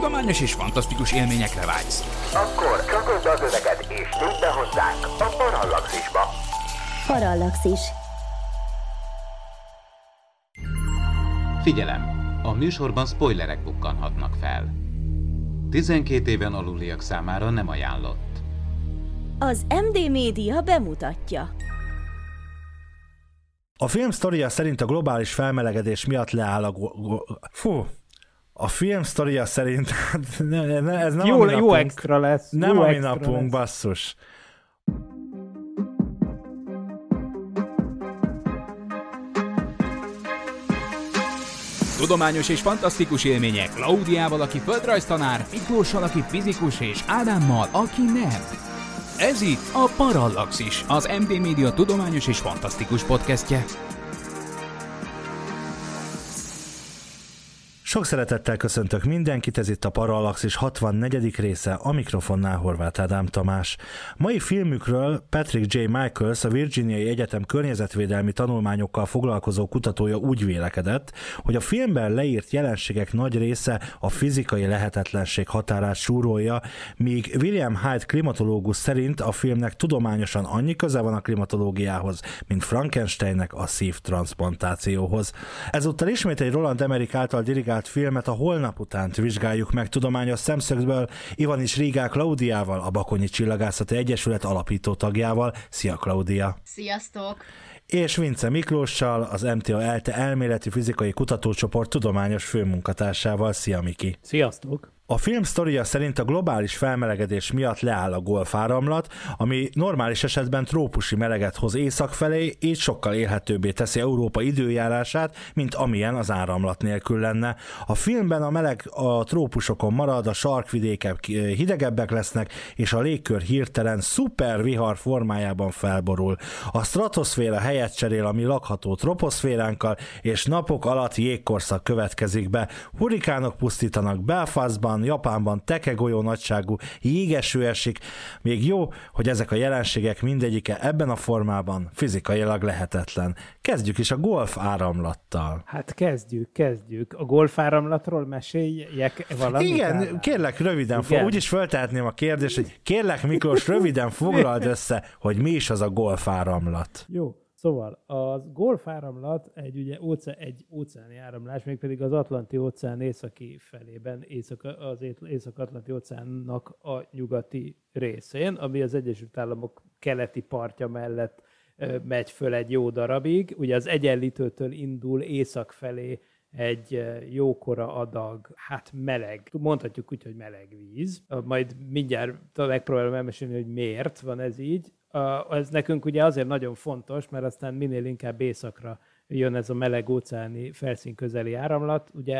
Tudományos és fantasztikus élményekre vágysz. Akkor csatold az öveket és tűnj be hozzánk a Parallaxisba. Parallaxis. Figyelem! A műsorban spoilerek bukkanhatnak fel. 12 éven aluliak számára nem ajánlott. Az MD Media bemutatja. A film sztoria szerint a globális felmelegedés miatt leáll a... A film sztoria szerint... ez nem jó, a jó extra lesz. Nem jó a mi napunk, lesz. Basszus. Tudományos és fantasztikus élmények Klaudiával, aki földrajztanár, Miklóssal, aki fizikus, és Ádámmal, aki nem. Ez itt a Parallaxis, az MD Media tudományos és fantasztikus podcastje. Sok szeretettel köszöntök mindenkit, ez itt a Parallaxis 64. része, a mikrofonnál Horváth Ádám Tamás. Mai filmükről Patrick J. Michaels, a Virginiai Egyetem környezetvédelmi tanulmányokkal foglalkozó kutatója úgy vélekedett, hogy a filmben leírt jelenségek nagy része a fizikai lehetetlenség határát súrolja, míg William Hyde klimatológus szerint a filmnek tudományosan annyi köze van a klimatológiához, mint Frankensteinnek a szívtranszplantációhoz. Ezúttal ismét egy Roland Emmerich által dirigált filmet a holnap utánt vizsgáljuk meg tudományos szemszögből Ivanics-Rigó Klaudiával, a Bakonyi Csillagászati Egyesület alapító tagjával. Szia, Klaudia! Sziasztok! És Vince Miklóssal, az MTA ELTE Elméleti Fizikai Kutatócsoport tudományos főmunkatársával. Szia, Miki! Sziasztok! A film sztoria szerint a globális felmelegedés miatt leáll a golfáramlat, ami normális esetben trópusi meleget hoz észak felé, így sokkal élhetőbbé teszi Európa időjárását, mint amilyen az áramlat nélkül lenne. A filmben a meleg a trópusokon marad, a sarkvidékek hidegebbek lesznek, és a légkör hirtelen szuper vihar formájában felborul. A stratoszféra helyet cserél a mi lakható troposzféránkkal, és napok alatt jégkorszak következik be. Hurikánok pusztítanak Belfastban, Japánban tekegolyó nagyságú jégeső esik. Még jó, hogy ezek a jelenségek mindegyike ebben a formában fizikailag lehetetlen. Kezdjük is a golf áramlattal. Hát kezdjük. A golf áramlatról meséljek valamit? Igen, kérlek röviden, úgyis föltehetném a kérdést, hogy kérlek Miklós, röviden foglald össze, hogy mi is az a golf áramlat. Jó. Szóval a golf áramlat egy óceáni áramlás, mégpedig az Atlanti-óceán északi felében, az Észak-Atlanti-óceánnak a nyugati részén, ami az Egyesült Államok keleti partja mellett megy föl egy jó darabig. Ugye az Egyenlítőtől indul észak felé egy jókora adag, meleg, mondhatjuk úgy, hogy meleg víz. Majd mindjárt megpróbálom elmesélni, hogy miért van ez így. Ez nekünk ugye azért nagyon fontos, mert aztán minél inkább északra jön ez a meleg óceáni felszín közeli áramlat, ugye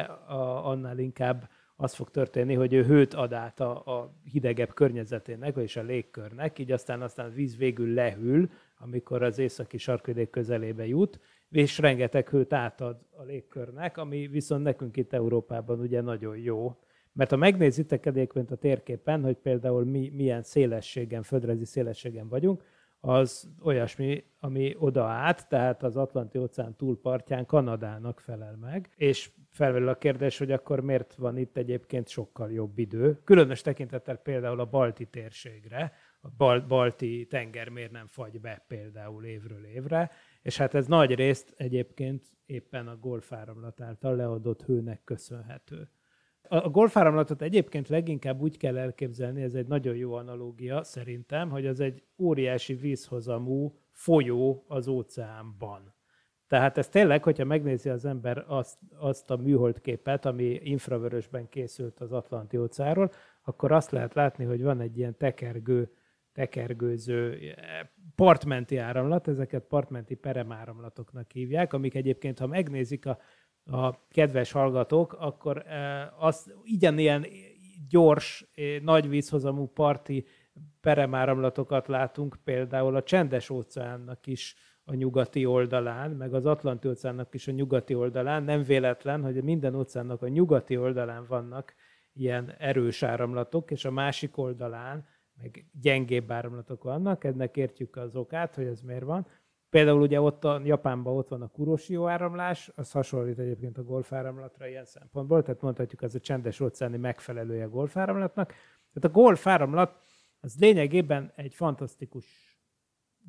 annál inkább az fog történni, hogy ő hőt ad át a hidegebb környezetének, és a légkörnek, így aztán víz végül lehűl, amikor az északi sarkvidék közelébe jut, és rengeteg hőt átad a légkörnek, ami viszont nekünk itt Európában ugye nagyon jó. Mert ha megnézitek egyébként a térképen, hogy például mi milyen szélességen, földrajzi szélességen vagyunk, az olyasmi, ami oda át, tehát az Atlanti-óceán túlpartján Kanadának felel meg, és felmerül a kérdés, hogy akkor miért van itt egyébként sokkal jobb idő. Különös tekintettel például a balti térségre, a balti tenger miért nem fagy be például évről évre, és ez nagy részt egyébként éppen a golfáramlat által leadott hőnek köszönhető. A golfáramlatot egyébként leginkább úgy kell elképzelni, ez egy nagyon jó analógia szerintem, hogy az egy óriási vízhozamú folyó az óceánban. Tehát ez tényleg, hogyha megnézi az ember azt a műholdképet, ami infravörösben készült az Atlanti-óceánról, akkor azt lehet látni, hogy van egy ilyen tekergőző partmenti áramlat, ezeket partmenti peremáramlatoknak hívják, amik egyébként, ha megnézik a kedves hallgatók, akkor az ilyen gyors, nagy vízhozamú parti peremáramlatokat látunk például a Csendes-óceánnak is a nyugati oldalán, meg az Atlanti-óceánnak is a nyugati oldalán. Nem véletlen, hogy minden óceánnak a nyugati oldalán vannak ilyen erős áramlatok, és a másik oldalán meg gyengébb áramlatok vannak. Ennek értjük az okát, hogy ez miért van. Például ugye ott a Japánban ott van a Kuroshio áramlás, az hasonlít egyébként a golfáramlatra ilyen szempontból, tehát mondhatjuk, ez a csendes óceáni megfelelője a golfáramlatnak. Tehát a golfáramlat az lényegében egy fantasztikus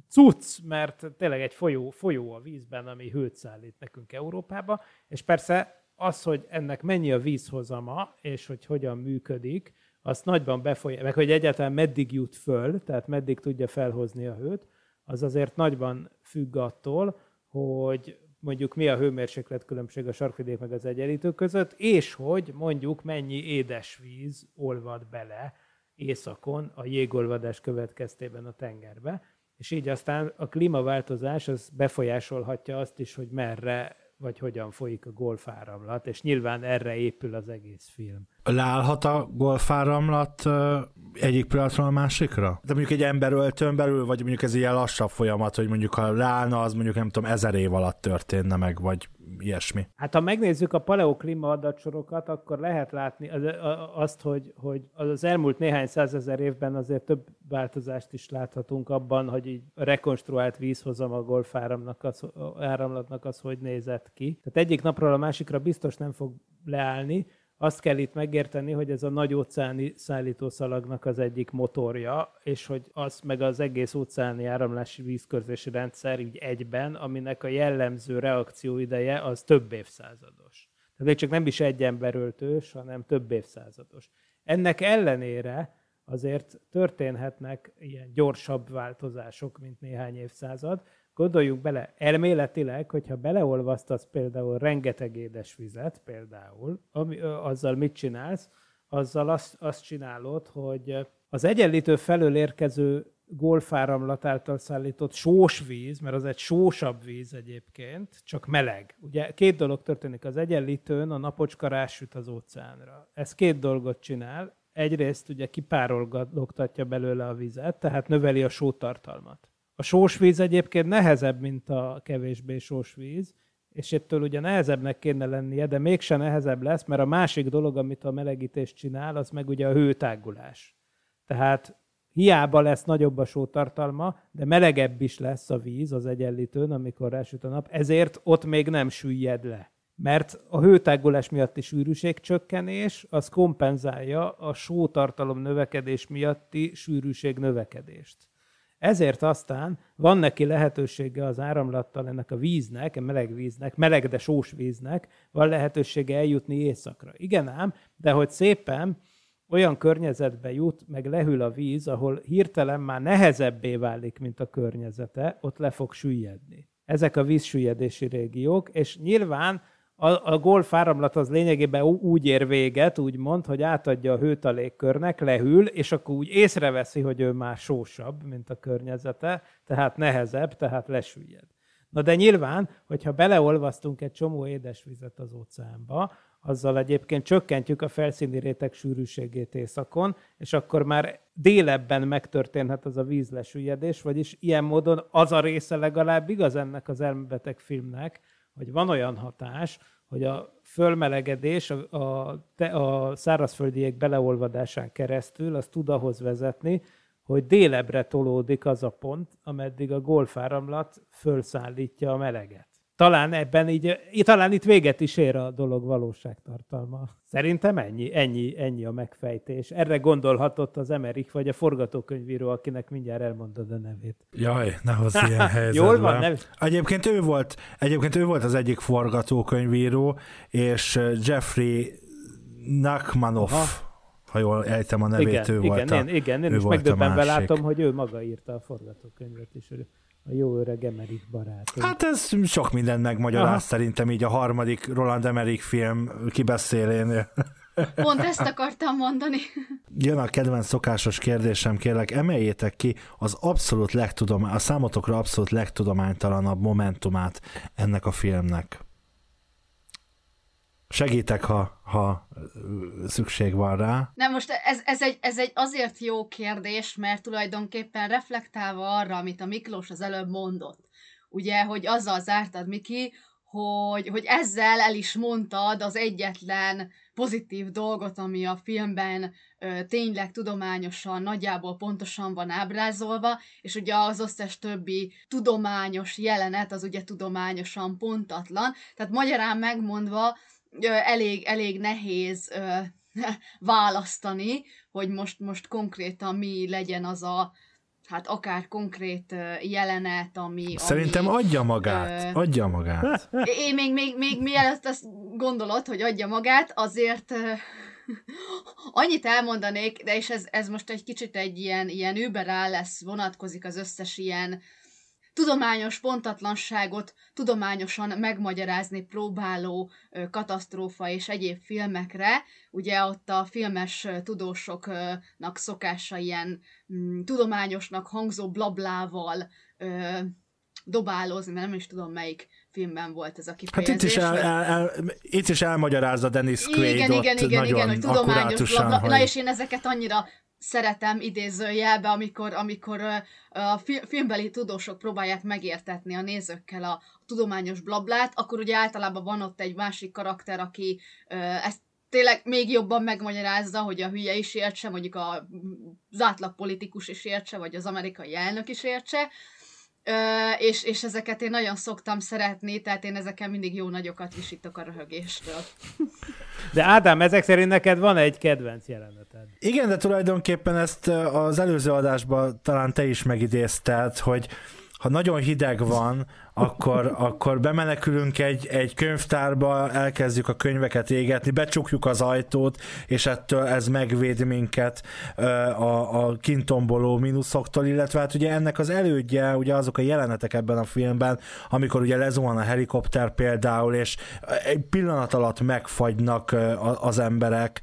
cucc, mert tényleg egy folyó a vízben, ami hőt szállít nekünk Európába, és persze az, hogy ennek mennyi a vízhozama, és hogy hogyan működik, azt nagyban befolyásolja, meg hogy egyáltalán meddig jut föl, tehát meddig tudja felhozni a hőt, az azért nagyban függ attól, hogy mondjuk mi a hőmérsékletkülönbség a sarkvidék meg az egyenlítő között, és hogy mondjuk mennyi édesvíz olvad bele északon a jégolvadás következtében a tengerbe. És így aztán a klímaváltozás az befolyásolhatja azt is, hogy merre vagy hogyan folyik a golfáramlat, és nyilván erre épül az egész film. Leállhat a golfáramlat egyik pillanatról a másikra? De mondjuk egy emberöltőn belül, vagy mondjuk ez ilyen lassabb folyamat, hogy mondjuk ha leállna, az mondjuk nem tudom, 1000 év alatt történne meg, vagy ilyesmi. Hát ha megnézzük a paleoklíma adatsorokat, akkor lehet látni azt, hogy az elmúlt néhány 100 000 évben azért több változást is láthatunk abban, hogy így a rekonstruált vízhozam a golfáramlatnak az hogy nézett ki. Tehát egyik napról a másikra biztos nem fog leállni. Azt kell itt megérteni, hogy ez a nagy óceáni szállítószalagnak az egyik motorja, és hogy az meg az egész óceáni áramlási vízkörzési rendszer így egyben, aminek a jellemző reakcióideje az több évszázados. Tehát még csak nem is egy emberöltős, hanem több évszázados. Ennek ellenére azért történhetnek ilyen gyorsabb változások, mint néhány évszázad. Gondoljuk bele, elméletileg, hogyha beleolvasztasz például rengeteg édesvizet, például, azzal mit csinálsz? Azzal azt csinálod, hogy az egyenlítő felől érkező golfáramlat által szállított sós víz, mert az egy sósabb víz egyébként, csak meleg. Ugye két dolog történik az egyenlítőn, a napocska rásüt az óceánra. Ez két dolgot csinál. Egyrészt ugye kipárolgatja belőle a vizet, tehát növeli a sótartalmat. A sós víz egyébként nehezebb, mint a kevésbé sós víz, és ettől ugye nehezebbnek kéne lennie, de mégsem nehezebb lesz, mert a másik dolog, amit a melegítés csinál, az meg ugye a hőtágulás. Tehát hiába lesz nagyobb a sótartalma, de melegebb is lesz a víz az egyenlítőn, amikor rásüt a nap, ezért ott még nem süllyed le. Mert a hőtágulás miatti sűrűségcsökkenés, az kompenzálja a sótartalom növekedés miatti sűrűség növekedést. Ezért aztán van neki lehetősége az áramlattal ennek a víznek, a meleg víznek, meleg, de sós víznek, van lehetősége eljutni északra. Igen ám, de hogy szépen olyan környezetbe jut, meg lehűl a víz, ahol hirtelen már nehezebbé válik, mint a környezete, ott le fog süllyedni. Ezek a vízsüllyedési régiók, és nyilván a golfáramlat az lényegében úgy ér véget, úgymond, hogy átadja a hőt a légkörnek, lehűl, és akkor úgy észreveszi, hogy ő már sósabb, mint a környezete, tehát nehezebb, tehát lesüllyed. Na de nyilván, hogyha beleolvasztunk egy csomó édesvizet az óceánba, azzal egyébként csökkentjük a felszíni réteg sűrűségét északon, és akkor már délebben megtörténhet az a vízlesüllyedés, vagyis ilyen módon az a része legalább igaz ennek az elmebeteg filmnek, hogy van olyan hatás, hogy a fölmelegedés a szárazföldiek beleolvadásán keresztül az tud ahhoz vezetni, hogy délebre tolódik az a pont, ameddig a golfáramlat fölszállítja a meleget. Talán itt véget is ér a dolog valóságtartalma. Szerintem ennyi a megfejtés. Erre gondolhatott az Emmerich, vagy a forgatókönyvíró, akinek mindjárt elmondod a nevét. Jaj, ne hozz ilyen helyzetbe. Jól van, nem? Egyébként ő volt az egyik forgatókönyvíró, és Jeffrey Nachmanoff, ha jól ejtem a nevét, én is megdöbbenve látom, hogy ő maga írta a forgatókönyvet is. A jó öreg Emmerich barát. Hát ez sok mindent megmagyaráz, szerintem így a harmadik Roland Emmerich film kibeszélénél. Pont ezt akartam mondani. Jön a kedvenc szokásos kérdésem, kérlek, emeljétek ki az abszolút a számotokra abszolút legtudománytalanabb momentumát ennek a filmnek. Segítek, ha szükség van rá. Nem, most ez egy azért jó kérdés, mert tulajdonképpen reflektálva arra, amit a Miklós az előbb mondott, ugye, hogy azzal zártad, Miki, hogy ezzel el is mondtad az egyetlen pozitív dolgot, ami a filmben tényleg tudományosan, nagyjából pontosan van ábrázolva, és ugye az összes többi tudományos jelenet az ugye tudományosan pontatlan. Tehát magyarán megmondva elég nehéz választani, hogy most konkrétan mi legyen az a, hát akár konkrét jelenet, ami... Szerintem adja magát, adja magát. Én még mielőtt azt gondolod, hogy adja magát, azért annyit elmondanék, de és ez most egy kicsit egy ilyen überrá lesz, vonatkozik az összes ilyen tudományos pontatlanságot tudományosan megmagyarázni próbáló katasztrófa és egyéb filmekre. Ugye ott a filmes tudósoknak szokása ilyen tudományosnak hangzó blablával dobálozni, mert nem is tudom, melyik filmben volt ez a kifejezés. Hát itt is elmagyarázza Dennis Quaidot igen, hogy tudományos blabla. Hogy... Na és én ezeket annyira szeretem idézőjelbe, amikor a filmbeli tudósok próbálják megértetni a nézőkkel a tudományos blablát, akkor ugye általában van ott egy másik karakter, aki ezt tényleg még jobban megmagyarázza, hogy a hülye is értse, mondjuk az átlag politikus is értse, vagy az amerikai elnök is értse, és ezeket én nagyon szoktam szeretni, tehát én ezeken mindig jó nagyokat visítok a röhögéstől. De Ádám, ezek szerint neked van egy kedvenc jeleneted? Igen, de tulajdonképpen ezt az előző adásban talán te is megidézted, hogy ha nagyon hideg van, akkor bemenekülünk egy könyvtárba, elkezdjük a könyveket égetni, becsukjuk az ajtót, és ettől ez megvéd minket a kintomboló mínuszoktól, illetve hát ugye ennek az elődje, ugye azok a jelenetek ebben a filmben, amikor ugye lezuhan a helikopter például, és egy pillanat alatt megfagynak az emberek,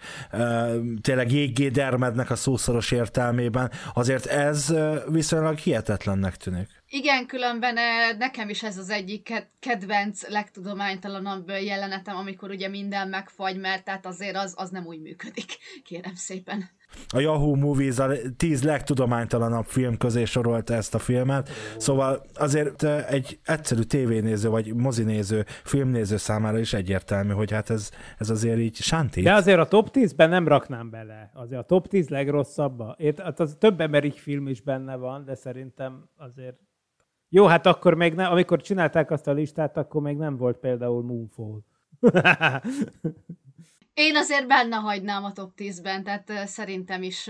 tényleg jéggé dermednek a szószoros értelmében, azért ez viszonylag hihetetlennek tűnik. Igen, különben nekem is ez az egyik kedvenc, legtudománytalanabb jelenetem, amikor ugye minden megfagy, mert tehát azért az nem úgy működik, kérem szépen. A Yahoo Movies a 10 legtudománytalanabb film közé sorolta ezt a filmet, szóval azért egy egyszerű tévénéző, vagy mozinéző, filmnéző számára is egyértelmű, hogy hát ez azért így sántít. De azért a top 10-ben nem raknám bele, azért a top 10 legrosszabba. Az több Emmerich film is benne van, de szerintem azért... Jó, hát akkor még nem, amikor csinálták azt a listát, akkor még nem volt például Moonfall. Én azért benne hagynám a top 10-ben, tehát szerintem is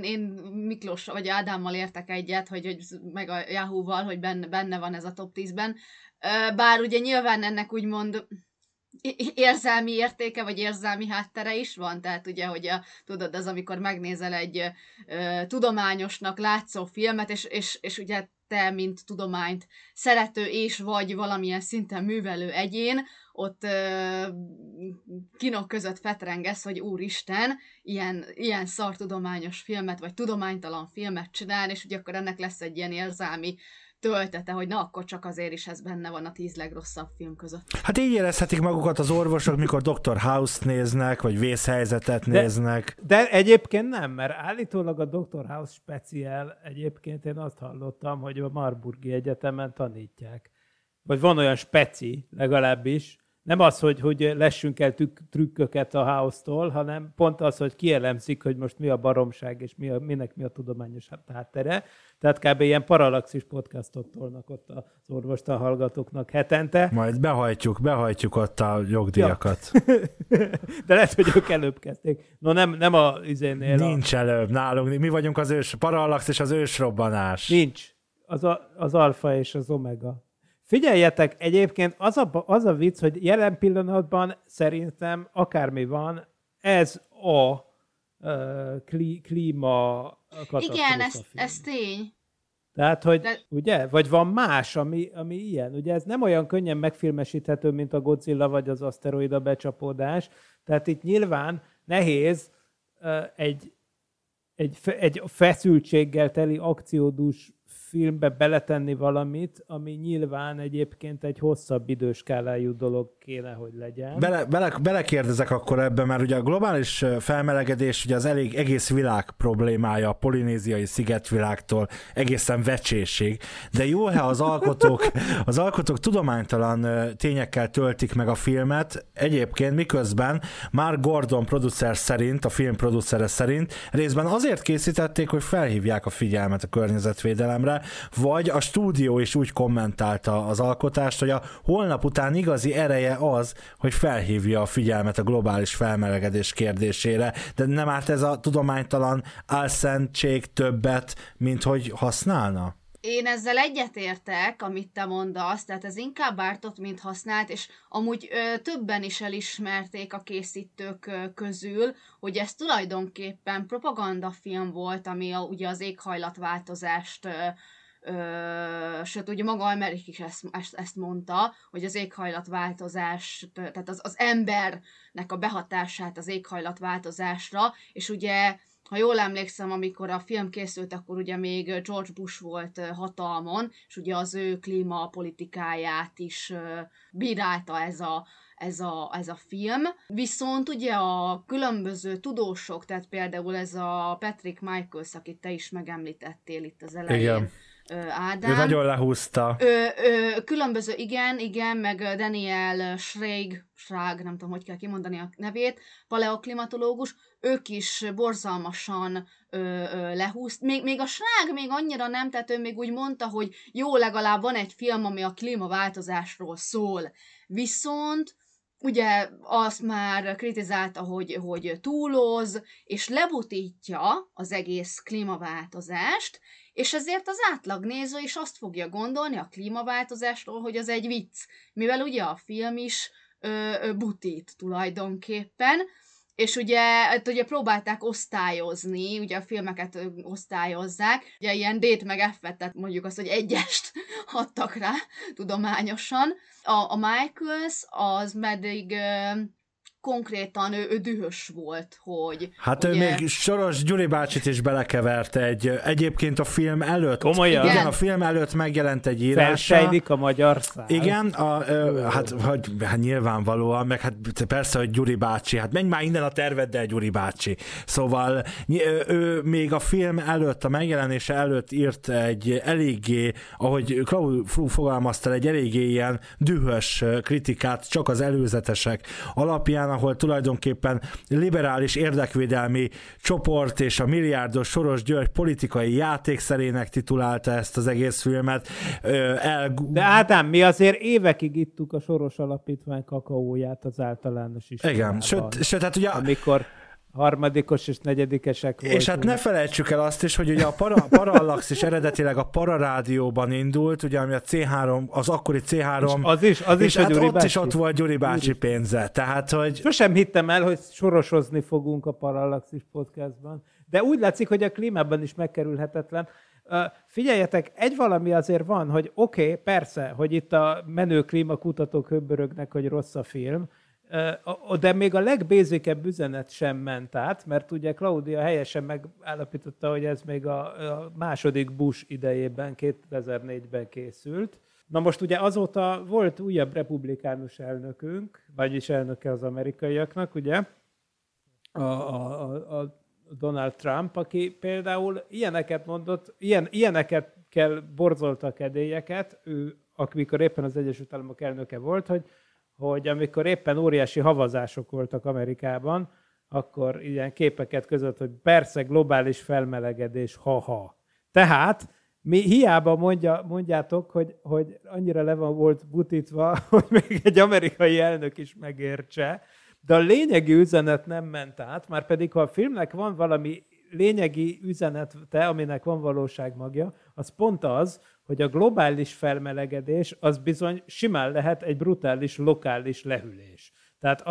én Miklós vagy Ádámmal értek egyet, hogy meg a Yahoo-val, hogy benne van ez a top 10-ben. Bár ugye nyilván ennek úgymond érzelmi értéke, vagy érzelmi háttere is van, tehát ugye, hogy tudod, az amikor megnézel egy tudományosnak látszó filmet, és ugye te, mint tudományt szerető és vagy valamilyen szinten művelő egyén, ott kinok között fetrengesz, hogy úristen, ilyen szartudományos filmet, vagy tudománytalan filmet csinál, és ugye akkor ennek lesz egy ilyen érzelmi töltete, hogy na akkor csak azért is ez benne van a 10 legrosszabb film között. Hát így érezhetik magukat az orvosok, mikor Dr. House-t néznek, vagy vészhelyzetet néznek. De egyébként nem, mert állítólag a Dr. House speciál, egyébként én azt hallottam, hogy a Marburgi Egyetemen tanítják. Vagy van olyan speci, legalábbis. Nem az, hogy lessünk el trükköket a House-tól, hanem pont az, hogy kielemszik, hogy most mi a baromság, és minek mi a tudományos háttere. Tehát kb. Ilyen Parallaxis podcastot tolnak ott az orvostan hallgatóknak hetente. Majd behajtjuk ott a jogdíjakat. Ja. De lehet, hogy ők előbb kezdték. No nem a izénél. Nincs előbb nálunk. Mi vagyunk az Parallax és az ősrobbanás. Nincs. Az alfa és az omega. Figyeljetek, egyébként az a vicc, hogy jelen pillanatban szerintem akármi van, ez a klíma katasztrófa. Igen, ez tény. Tehát, hogy ugye? Vagy van más, ami ilyen. Ugye ez nem olyan könnyen megfilmesíthető, mint a Godzilla vagy az aszteroida becsapódás. Tehát itt nyilván nehéz egy feszültséggel teli akciódús filmbe beletenni valamit, ami nyilván egyébként egy hosszabb időskálájú dolog kéne, hogy legyen. Belekérdezek akkor ebbe, mert ugye a globális felmelegedés ugye az egész világ problémája, a polinéziai szigetvilágtól egészen vecsésig, de jó, ha az alkotók tudománytalan tényekkel töltik meg a filmet, egyébként miközben Mark Gordon producer szerint, a filmproducere szerint részben azért készítették, hogy felhívják a figyelmet a környezetvédelemre, vagy a stúdió is úgy kommentálta az alkotást, hogy a holnap után igazi ereje az, hogy felhívja a figyelmet a globális felmelegedés kérdésére, de nem árt ez a tudománytalan álszentség többet, mint hogy használna? Én ezzel egyetértek, amit te mondasz, tehát ez inkább ártott, mint használt, és amúgy többen is elismerték a készítők közül, hogy ez tulajdonképpen propagandafilm volt, ami ugye az éghajlatváltozást, sőt ugye maga Emmerich is ezt mondta, hogy az éghajlatváltozást, tehát az embernek a behatását az éghajlatváltozásra, és ugye ha jól emlékszem, amikor a film készült, akkor ugye még George Bush volt hatalmon, és ugye az ő klímapolitikáját is bírálta ez a film. Viszont ugye a különböző tudósok, tehát például ez a Patrick Michaels, akit te is megemlítettél itt az elején. Igen. Ádám. Ő nagyon lehúzta. Különböző, igen, meg Daniel Schraig, nem tudom, hogy kell kimondani a nevét, paleoklimatológus, ők is borzalmasan lehúzt. Még a Schraig még annyira nem, tehát ő még úgy mondta, hogy jó, legalább van egy film, ami a klímaváltozásról szól. Viszont ugye azt már kritizálta, hogy túloz, és lebutítja az egész klímaváltozást, és ezért az átlagnéző is azt fogja gondolni a klímaváltozásról, hogy az egy vicc, mivel ugye a film is butít tulajdonképpen, és ugye próbálták osztályozni, ugye a filmeket osztályozzák, ugye ilyen D-t meg F-et, tehát mondjuk azt, hogy egyest adtak rá tudományosan. A Michaels az meddig... konkrétan ő dühös volt, hogy... Hát ugye... ő még Soros Gyuri bácsit is belekevert egyébként a film előtt. Komolyan? Igen, a film előtt megjelent egy írása. Felsejlik a magyar szál. Igen, hát nyilvánvalóan, meg hát persze, hogy Gyuri bácsi, hát menj már innen a terveddel, Gyuri bácsi. Szóval ő még a film előtt, a megjelenése előtt írt egy eléggé, ahogy Klaud fogalmazta, egy eléggé ilyen dühös kritikát, csak az előzetesek alapján, ahol tulajdonképpen liberális érdekvédelmi csoport és a milliárdos Soros György politikai játékszerének titulálta ezt az egész filmet. De Ádám, mi azért évekig ittuk a Soros Alapítvány kakaóját az általános iskolában. Igen, sőt hát ugye... Amikor harmadikos és negyedikesek voltunk. És hát ne felejtsük el azt is, hogy ugye a Parallaxis eredetileg a Pararádióban indult, ugye ami a C3, az akkori C3, és az is hát ott bácsi. Is ott volt Gyuri bácsi pénze. Tehát, hogy... Sosem hittem el, hogy sorosozni fogunk a Parallaxis podcastban, de úgy látszik, hogy a klímában is megkerülhetetlen. Figyeljetek, egy valami azért van, hogy oké, persze, hogy itt a menő klímakutatók höbbörögnek, hogy rossz a film, de még a legbézikebb üzenet sem ment át, mert ugye Klaudia helyesen megállapította, hogy ez még a második Bush idejében, 2004-ben készült. Na most ugye azóta volt újabb republikánus elnökünk, vagyis elnöke az amerikaiaknak, ugye, a Donald Trump, aki például ilyeneket mondott, ilyenekkel borzolta a kedélyeket, ő, amikor éppen az Egyesült Államok elnöke volt, hogy amikor éppen óriási havazások voltak Amerikában, akkor ilyen képeket között, hogy persze globális felmelegedés, ha-ha. Tehát mi hiába mondjátok, hogy annyira le volt butítva, hogy még egy amerikai elnök is megértse, de a lényegi üzenet nem ment át, már pedig ha a filmnek van valami lényegi üzenete, aminek van valóságmagja, az pont az, hogy a globális felmelegedés az bizony simán lehet egy brutális, lokális lehűlés. Tehát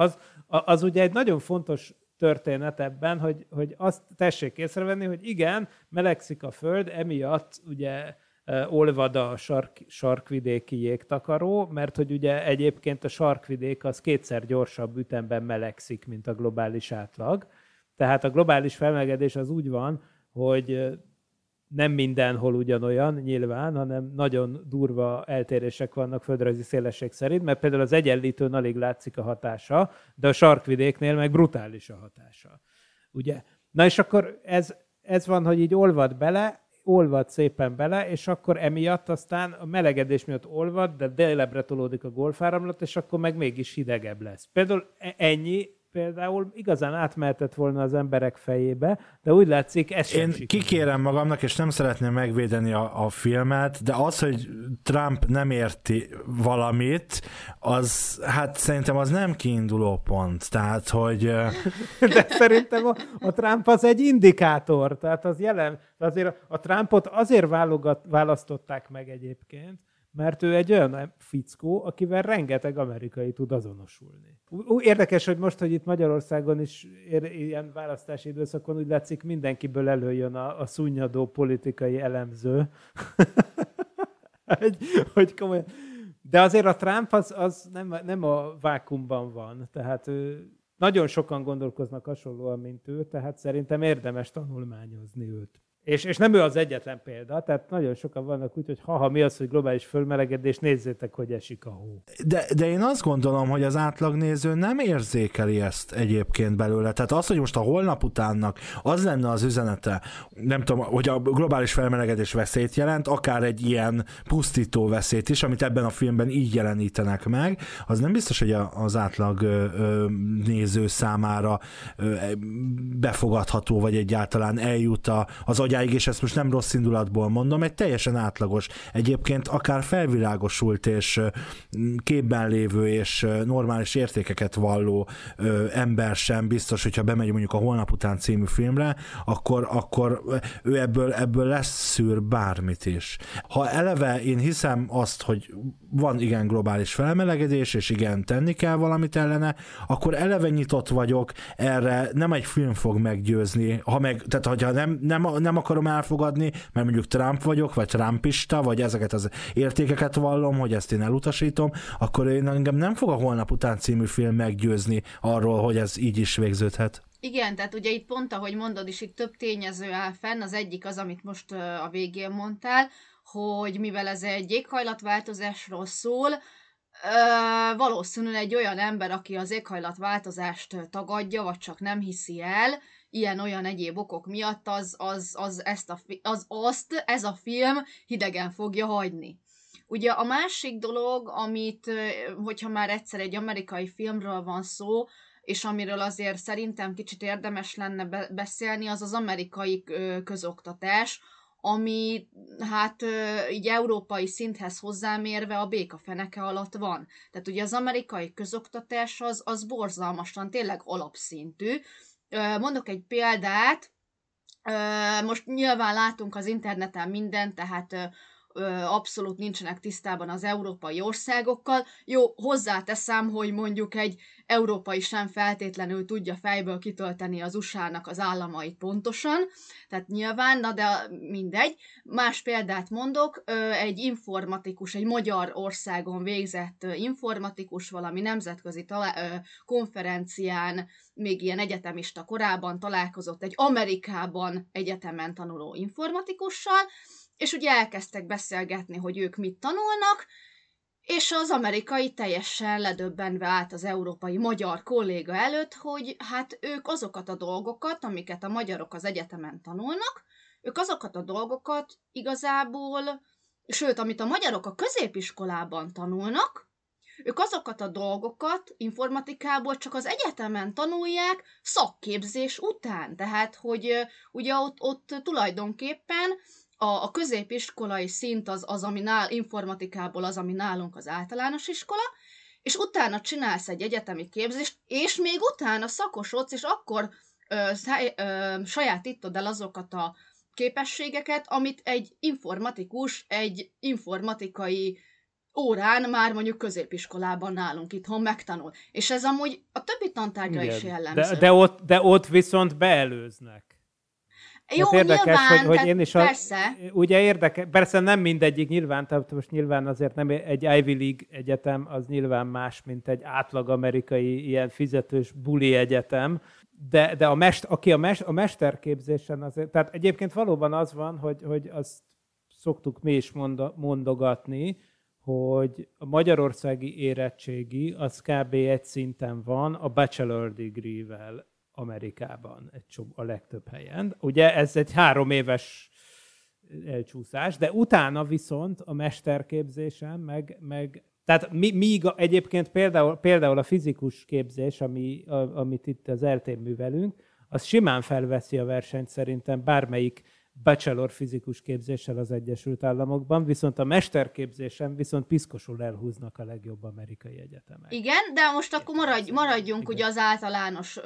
az ugye egy nagyon fontos történet ebben, hogy azt tessék észrevenni, hogy igen, melegszik a föld, emiatt ugye olvad a sarkvidéki jégtakaró, mert hogy ugye egyébként a sarkvidék az kétszer gyorsabb ütemben melegszik, mint a globális átlag. Tehát a globális felmelegedés az úgy van, hogy nem mindenhol ugyanolyan nyilván, hanem nagyon durva eltérések vannak földrajzi szélesség szerint, mert például az egyenlítőn alig látszik a hatása, de a sarkvidéknél meg brutális a hatása. Ugye? Na és akkor ez van, hogy így olvad szépen bele, és akkor emiatt aztán a melegedés miatt olvad, de délebre tolódik a golfáramlat, és akkor meg mégis hidegebb lesz. Például ennyi például igazán átmehetett volna az emberek fejébe, de úgy látszik, ez sem sikerült. Én kikérem magamnak, és nem szeretném megvédeni a filmet, de az, hogy Trump nem érti valamit, az, hát szerintem az nem kiinduló pont. Tehát, hogy... De szerintem a Trump az egy indikátor, tehát az jelen... Azért a Trumpot azért választották meg egyébként, mert ő egy olyan fickó, akivel rengeteg amerikai tud azonosulni. Érdekes, hogy most, hogy itt Magyarországon is ilyen választási időszakon úgy látszik, mindenkiből előjön a szunnyadó politikai elemző. hogy komolyan. De azért a Trump az nem a vákumban van. Tehát ő, nagyon sokan gondolkoznak hasonlóan, mint ő, tehát szerintem érdemes tanulmányozni őt. És nem ő az egyetlen példa, tehát nagyon sokan vannak úgy, hogy ha mi az, hogy globális fölmelegedés, nézzétek, hogy esik a hó. De én azt gondolom, hogy az átlagnéző nem érzékeli ezt egyébként belőle. Tehát az, hogy most a holnap utánnak az lenne az üzenete, nem tudom, hogy a globális felmelegedés veszélyt jelent, akár egy ilyen pusztító veszélyt is, amit ebben a filmben így jelenítenek meg, az nem biztos, hogy az átlag néző számára befogadható, vagy egyáltalán eljut az agy, és ezt most nem rossz indulatból mondom, egy teljesen átlagos, egyébként akár felvilágosult és képben lévő és normális értékeket valló ember sem biztos, hogyha bemegy mondjuk a Holnap után című filmre, akkor ő ebből leszűr bármit is. Ha eleve én hiszem azt, hogy van igen globális felmelegedés, és igen tenni kell valamit ellene, akkor eleve nyitott vagyok, erre nem egy film fog meggyőzni, tehát ha nem akarom elfogadni, mert mondjuk Trump vagyok, vagy trumpista, vagy ezeket az értékeket vallom, hogy ezt én elutasítom, akkor én engem nem fog a Holnap után című film meggyőzni arról, hogy ez így is végződhet. Igen, tehát ugye itt pont, ahogy mondod is, itt több tényező áll fenn, az egyik az, amit most a végén mondtál, hogy mivel ez egy éghajlatváltozásról szól, valószínűleg egy olyan ember, aki az éghajlatváltozást tagadja, vagy csak nem hiszi el, ilyen-olyan egyéb okok miatt, ez a film hidegen fogja hagyni. Ugye a másik dolog, amit, hogyha már egyszer egy amerikai filmről van szó, és amiről azért szerintem kicsit érdemes lenne beszélni, az az amerikai közoktatás, ami hát így európai szinthez hozzámérve a béka feneke alatt van. Tehát ugye az amerikai közoktatás az borzalmasan tényleg alapszintű. Mondok egy példát, most nyilván látunk az interneten mindent, tehát abszolút nincsenek tisztában az európai országokkal. Jó, hozzáteszem, hogy mondjuk egy európai sem feltétlenül tudja fejből kitölteni az USA-nak az államait pontosan, tehát nyilván, na de mindegy. Más példát mondok, egy informatikus, egy Magyarországon végzett informatikus valami nemzetközi konferencián, még ilyen egyetemista korában találkozott egy Amerikában egyetemen tanuló informatikussal, és ugye elkezdtek beszélgetni, hogy ők mit tanulnak, és az amerikai teljesen ledöbbenve állt az európai magyar kolléga előtt, hogy hát ők azokat a dolgokat, amiket a magyarok az egyetemen tanulnak, ők azokat a dolgokat igazából, sőt, amit a magyarok a középiskolában tanulnak, ők azokat a dolgokat informatikából csak az egyetemen tanulják szakképzés után. Tehát, hogy ugye ott tulajdonképpen a középiskolai szint az ami informatikából az, ami nálunk az általános iskola, és utána csinálsz egy egyetemi képzést, és még utána szakosodsz, és akkor sajátítod el azokat a képességeket, amit egy informatikus, egy informatikai órán már mondjuk középiskolában nálunk itthon megtanul. És ez amúgy a többi tantárgyra is jellemző. De ott viszont beelőznek. Jó, hát érdekes, nyilván, hogy én is persze. Ugye érdekes, persze nem mindegyik nyilván, tehát most nyilván azért nem egy Ivy League egyetem, az nyilván más, mint egy átlag amerikai ilyen fizetős buli egyetem, De a mesterképzésen azért, tehát egyébként valóban az van, hogy azt szoktuk mi is mondogatni, hogy a magyarországi érettségi az kb. Egy szinten van a bachelor degree-vel Amerikában, a legtöbb helyen. Ugye ez egy 3 éves elcsúszás, de utána viszont a mesterképzésen meg tehát míg egyébként például a fizikus képzés, amit itt az ELTE-n művelünk, az simán felveszi a versenyt szerintem bármelyik bachelor fizikus képzéssel az Egyesült Államokban, viszont a mesterképzésen piszkosul elhúznak a legjobb amerikai egyetemek. Igen, de most akkor maradjunk ugye az általános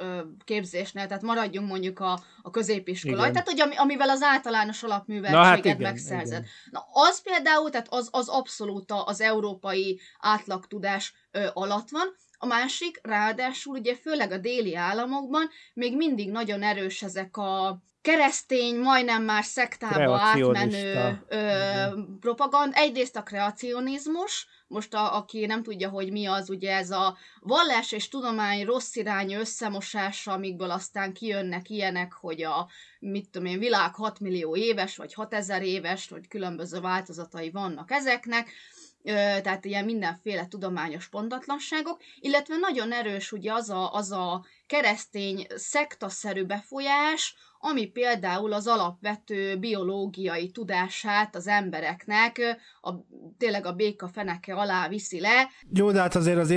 képzésnél, tehát maradjunk mondjuk a középiskolai, tehát hogy amivel az általános alapműveltséget megszerzed. Igen. Na az például, tehát az abszolút az európai átlagtudás alatt van. A másik, ráadásul ugye főleg a déli államokban még mindig nagyon erős ezek a keresztény, majdnem már szektába átmenő propaganda. Egyrészt a kreacionizmus, most aki nem tudja, hogy mi az, ugye ez a vallás és tudomány rossz irányú összemosása, amikből aztán kijönnek ilyenek, hogy a világ 6 millió éves, vagy 6000 éves, vagy különböző változatai vannak ezeknek, tehát ilyen mindenféle tudományos pontatlanságok, illetve nagyon erős ugye az a keresztény szektaszerű befolyás, ami például az alapvető biológiai tudását az embereknek tényleg a béka feneke alá viszi le. Jó, de hát azért az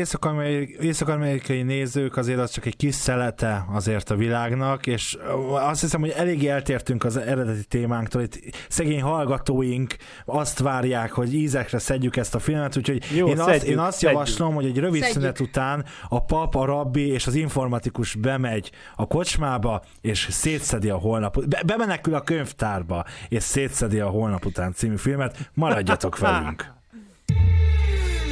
észak-amerikai nézők azért az csak egy kis szelete azért a világnak, és azt hiszem, hogy eléggé eltértünk az eredeti témánktól. Itt szegény hallgatóink azt várják, hogy ízekre szedjük ezt a filmet, úgyhogy jó, én azt javaslom, hogy egy rövid szünet után a pap, a rabbi és az informatikus bemegy a kocsmába, és szétszedi a holnap, bemenekül a könyvtárba, és szétszedi a Holnap után című filmet. Maradjatok velünk!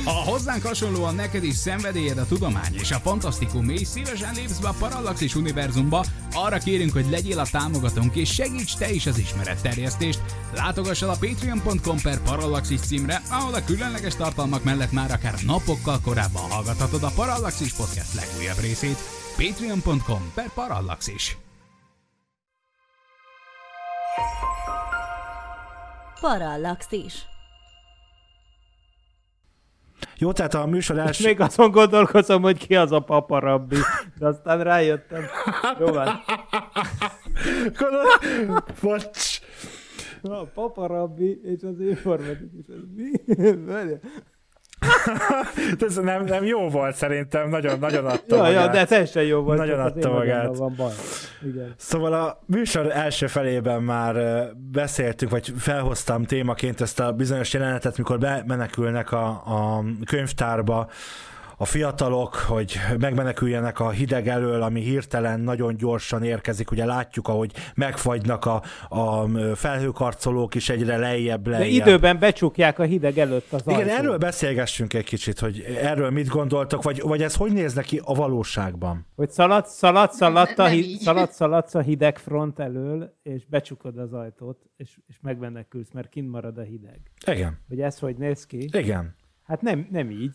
Ha hozzánk hasonlóan neked is szenvedélyed a tudomány és a fantasztikum, és szívesen lépsz be a Parallaxis univerzumba, arra kérünk, hogy legyél a támogatónk és segíts te is az ismeretterjesztést. Látogass el a patreon.com/Parallaxis címre, ahol a különleges tartalmak mellett már akár napokkal korábban hallgathatod a Parallaxis podcast legújabb részét. patreon.com/Parallaxis. Parallaxis. Jó, tehát a műsor első... Még azon gondolkozom, hogy ki az a paparabbi, de aztán rájöttem. Jó van. Bocs. A paparabbi és az informatikus. Ez nem jó volt szerintem, nagyon adta magát. Ja, de teljesen jó volt. Nagyon adta magát. Van baj. Igen. Szóval a műsor első felében már beszéltük, vagy felhoztam témaként ezt a bizonyos jelenetet, mikor bemenekülnek a könyvtárba a fiatalok, hogy megmeneküljenek a hideg elől, ami hirtelen nagyon gyorsan érkezik. Ugye látjuk, ahogy megfagynak a felhőkarcolók is egyre lejjebb. De időben becsukják a hideg előtt az ajtót. Igen, erről beszélgessünk egy kicsit, hogy erről mit gondoltok, vagy ez hogy néz neki a valóságban? Hogy szaladsz a hideg front elől, és becsukod az ajtót, és megmenekülsz, mert kint marad a hideg. Igen. Hogy ez hogy néz ki? Igen. Hát nem így.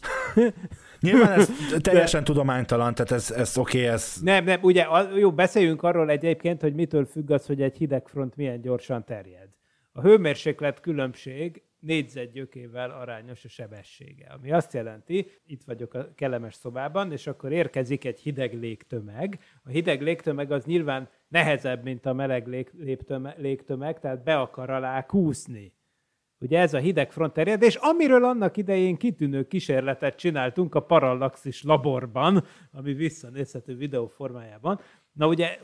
Nyilván ez teljesen tudománytalan, tehát ez oké. Nem, ugye jó, beszéljünk arról egyébként, hogy mitől függ az, hogy egy hidegfront milyen gyorsan terjed. A hőmérséklet különbség négyzetgyökével arányos a sebessége, ami azt jelenti, itt vagyok a kellemes szobában, és akkor érkezik egy hideg légtömeg. A hideg légtömeg az nyilván nehezebb, mint a meleg légtömeg, tehát be akar alá kúszni. Ugye ez a hideg front terjedés, amiről annak idején kitűnő kísérletet csináltunk a Parallaxis laborban, ami visszanézhető videó formájában. Na ugye,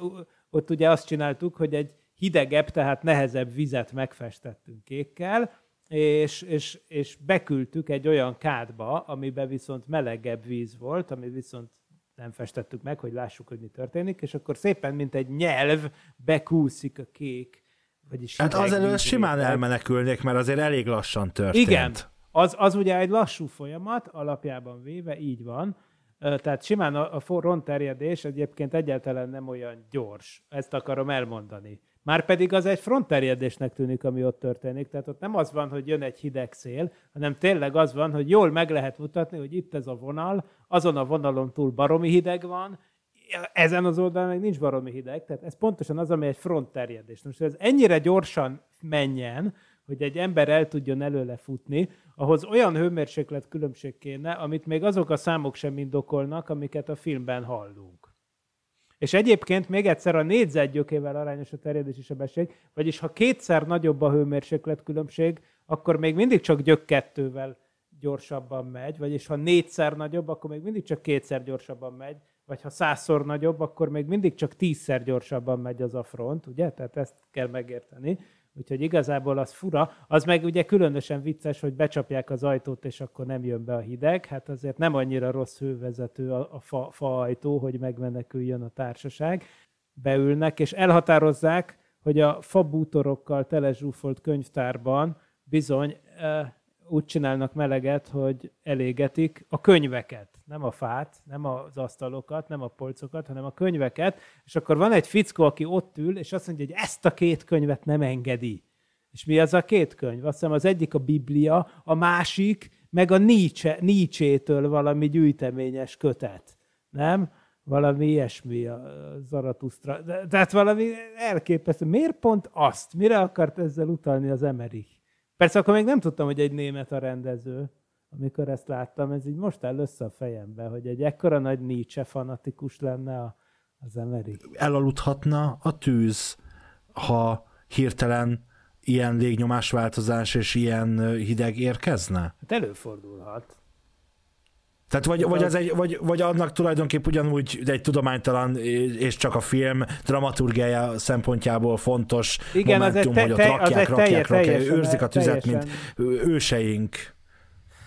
ott ugye azt csináltuk, hogy egy hidegebb, tehát nehezebb vizet megfestettünk kékkel, és beküldtük egy olyan kádba, amiben viszont melegebb víz volt, ami viszont nem festettük meg, hogy lássuk, hogy mi történik, és akkor szépen, mint egy nyelv, bekúszik a kék. Hát azelőtt simán elmenekülnék, mert azért elég lassan történt. Igen, az ugye egy lassú folyamat, alapjában véve így van. Tehát simán a frontterjedés egyébként egyáltalán nem olyan gyors. Ezt akarom elmondani. Márpedig az egy frontterjedésnek tűnik, ami ott történik. Tehát ott nem az van, hogy jön egy hideg szél, hanem tényleg az van, hogy jól meg lehet mutatni, hogy itt ez a vonal, azon a vonalon túl baromi hideg van, Ezen az oldalon még nincs baromi hideg, tehát ez pontosan az, ami egy frontterjedés. Most ez ennyire gyorsan menjen, hogy egy ember el tudjon előle futni, ahhoz olyan hőmérséklet különbség kéne, amit még azok a számok sem indokolnak, amiket a filmben hallunk. És egyébként még egyszer a négyzetgyökével arányos a terjedési sebesség, vagyis ha kétszer nagyobb a hőmérséklet különbség, akkor még mindig csak gyök 2-vel gyorsabban megy, vagyis ha 4-szer nagyobb, akkor még mindig csak 2-szer gyorsabban megy, vagy ha 100-szor nagyobb, akkor még mindig csak 10-szer gyorsabban megy az a front, ugye? Tehát ezt kell megérteni. Úgyhogy igazából az fura. Az meg ugye különösen vicces, hogy becsapják az ajtót, és akkor nem jön be a hideg. Hát azért nem annyira rossz hővezető a faajtó, hogy megmeneküljön a társaság. Beülnek, és elhatározzák, hogy a fabútorokkal telezsúfolt könyvtárban bizony úgy csinálnak meleget, hogy elégetik a könyveket. Nem a fát, nem az asztalokat, nem a polcokat, hanem a könyveket. És akkor van egy fickó, aki ott ül, és azt mondja, hogy ezt a 2 könyvet nem engedi. És mi az a 2 könyv? Azt hiszem az egyik a Biblia, a másik meg a Nietzsétől valami gyűjteményes kötet. Nem? Valami ilyesmi a Zaratusztra. Tehát valami elképesztő. Miért pont azt? Mire akart ezzel utalni az Emmerich? Persze akkor még nem tudtam, hogy egy német a rendező. Amikor ezt láttam, ez így most áll össze a fejembe, hogy egy ekkora nagy Nietzsche fanatikus lenne az Emmerich. Elaludhatna a tűz, ha hirtelen ilyen légnyomásváltozás és ilyen hideg érkezne? Hát előfordulhat. Tehát vagy annak tulajdonképp ugyanúgy egy tudománytalan és csak a film dramaturgiája szempontjából fontos igen, momentum, hogy ott rakják, őrzik a tüzet, teljesen, mint őseink.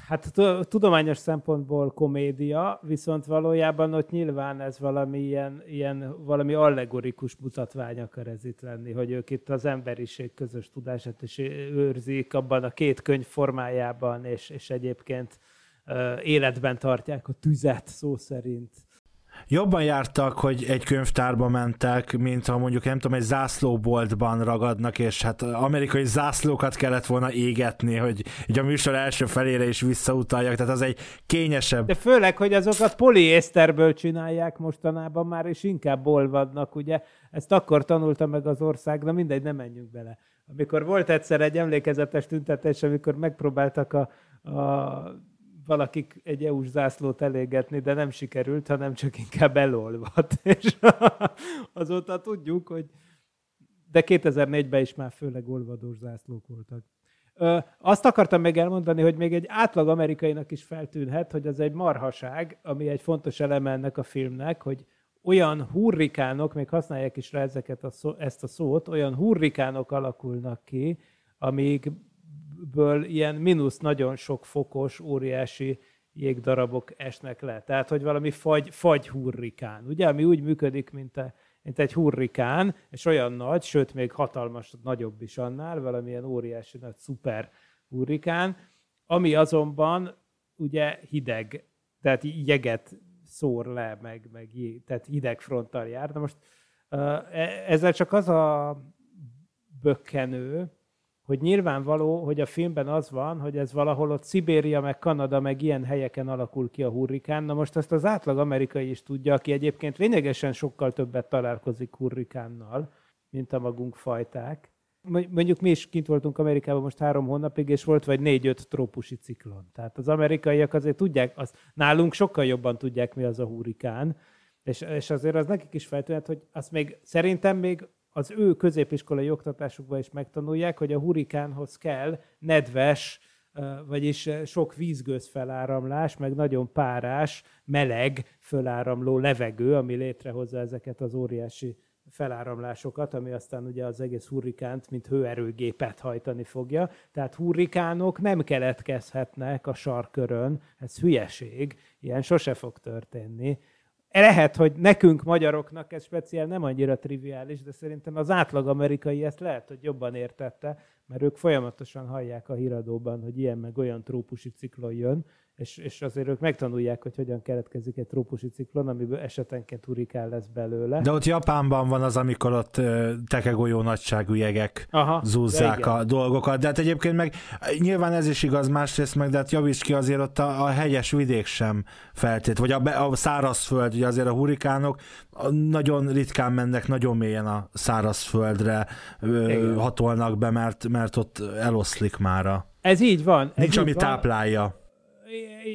Hát tudományos szempontból komédia, viszont valójában ott nyilván ez valami ilyen valami allegorikus mutatvány akar ez itt lenni, hogy ők itt az emberiség közös tudását is őrzik abban a 2 könyv formájában, és egyébként életben tartják a tüzet szó szerint. Jobban jártak, hogy egy könyvtárba mentek, mint ha mondjuk, nem tudom, egy zászlóboltban ragadnak, és hát amerikai zászlókat kellett volna égetni, hogy így a műsor első felére is visszautaljak, tehát az egy kényesebb. De főleg, hogy azokat poliészterből csinálják mostanában már, és inkább olvadnak, ugye? Ezt akkor tanulta meg az ország, na mindegy, nem menjünk bele. Amikor volt egyszer egy emlékezetes tüntetés, amikor megpróbáltak valakik egy EU-s zászlót elégetni, de nem sikerült, hanem csak inkább elolvadt. És azóta tudjuk, hogy... De 2004-ben is már főleg olvadós zászlók voltak. Azt akartam még elmondani, hogy még egy átlag amerikainak is feltűnhet, hogy ez egy marhaság, ami egy fontos eleme ennek a filmnek, hogy olyan hurrikánok, még használják is rá ezt a szót, olyan hurrikánok alakulnak ki, amikből ilyen mínusz nagyon sok fokos, óriási jégdarabok esnek le. Tehát, hogy valami fagy hurrikán, ugye? Ami úgy működik, mint egy hurrikán, és olyan nagy, sőt, még hatalmas, nagyobb is annál, valamilyen óriási, nagy szuper hurrikán, ami azonban ugye hideg, tehát jeget szór le, meg jég, tehát hideg fronttal jár. De most ezzel csak az a bökkenő, hogy nyilvánvaló, hogy a filmben az van, hogy ez valahol ott Szibéria, meg Kanada, meg ilyen helyeken alakul ki a hurrikán. Na most ezt az átlag amerikai is tudja, aki egyébként lényegesen sokkal többet találkozik hurrikánnal, mint a magunk fajták. Mondjuk mi is kint voltunk Amerikában most 3 hónapig, és volt vagy 4-5 trópusi ciklon. Tehát az amerikaiak azért tudják, nálunk sokkal jobban tudják, mi az a hurrikán, és azért az nekik is feltűnhet, hogy azt még szerintem még az ő középiskolai oktatásukban is megtanulják, hogy a hurrikánhoz kell nedves, vagyis sok vízgőz feláramlás, meg nagyon párás, meleg föláramló levegő, ami létrehozza ezeket az óriási feláramlásokat, ami aztán ugye az egész hurrikánt, mint hőerőgépet hajtani fogja. Tehát hurrikánok nem keletkezhetnek a sarkkörön, ez hülyeség, ilyen sose fog történni. Lehet, hogy nekünk, magyaroknak ez speciál nem annyira triviális, de szerintem az átlag amerikai ezt lehet, hogy jobban értette, mert ők folyamatosan hallják a híradóban, hogy ilyen meg olyan trópusi ciklon jön, És azért ők megtanulják, hogy hogyan keletkezik egy trópusi ciklon, amiből esetenként hurikán lesz belőle. De ott Japánban van az, amikor ott tekegolyó nagyságú jegek zúzzák a dolgokat. De hát egyébként meg nyilván ez is igaz, másrészt meg, de hát javíts ki, azért ott a hegyes vidék sem feltét, vagy a szárazföld, ugye azért a hurikánok nagyon ritkán mennek, nagyon mélyen a szárazföldre hatolnak be, mert ott eloszlik mára. Ez így van. Nincs, ami táplálja.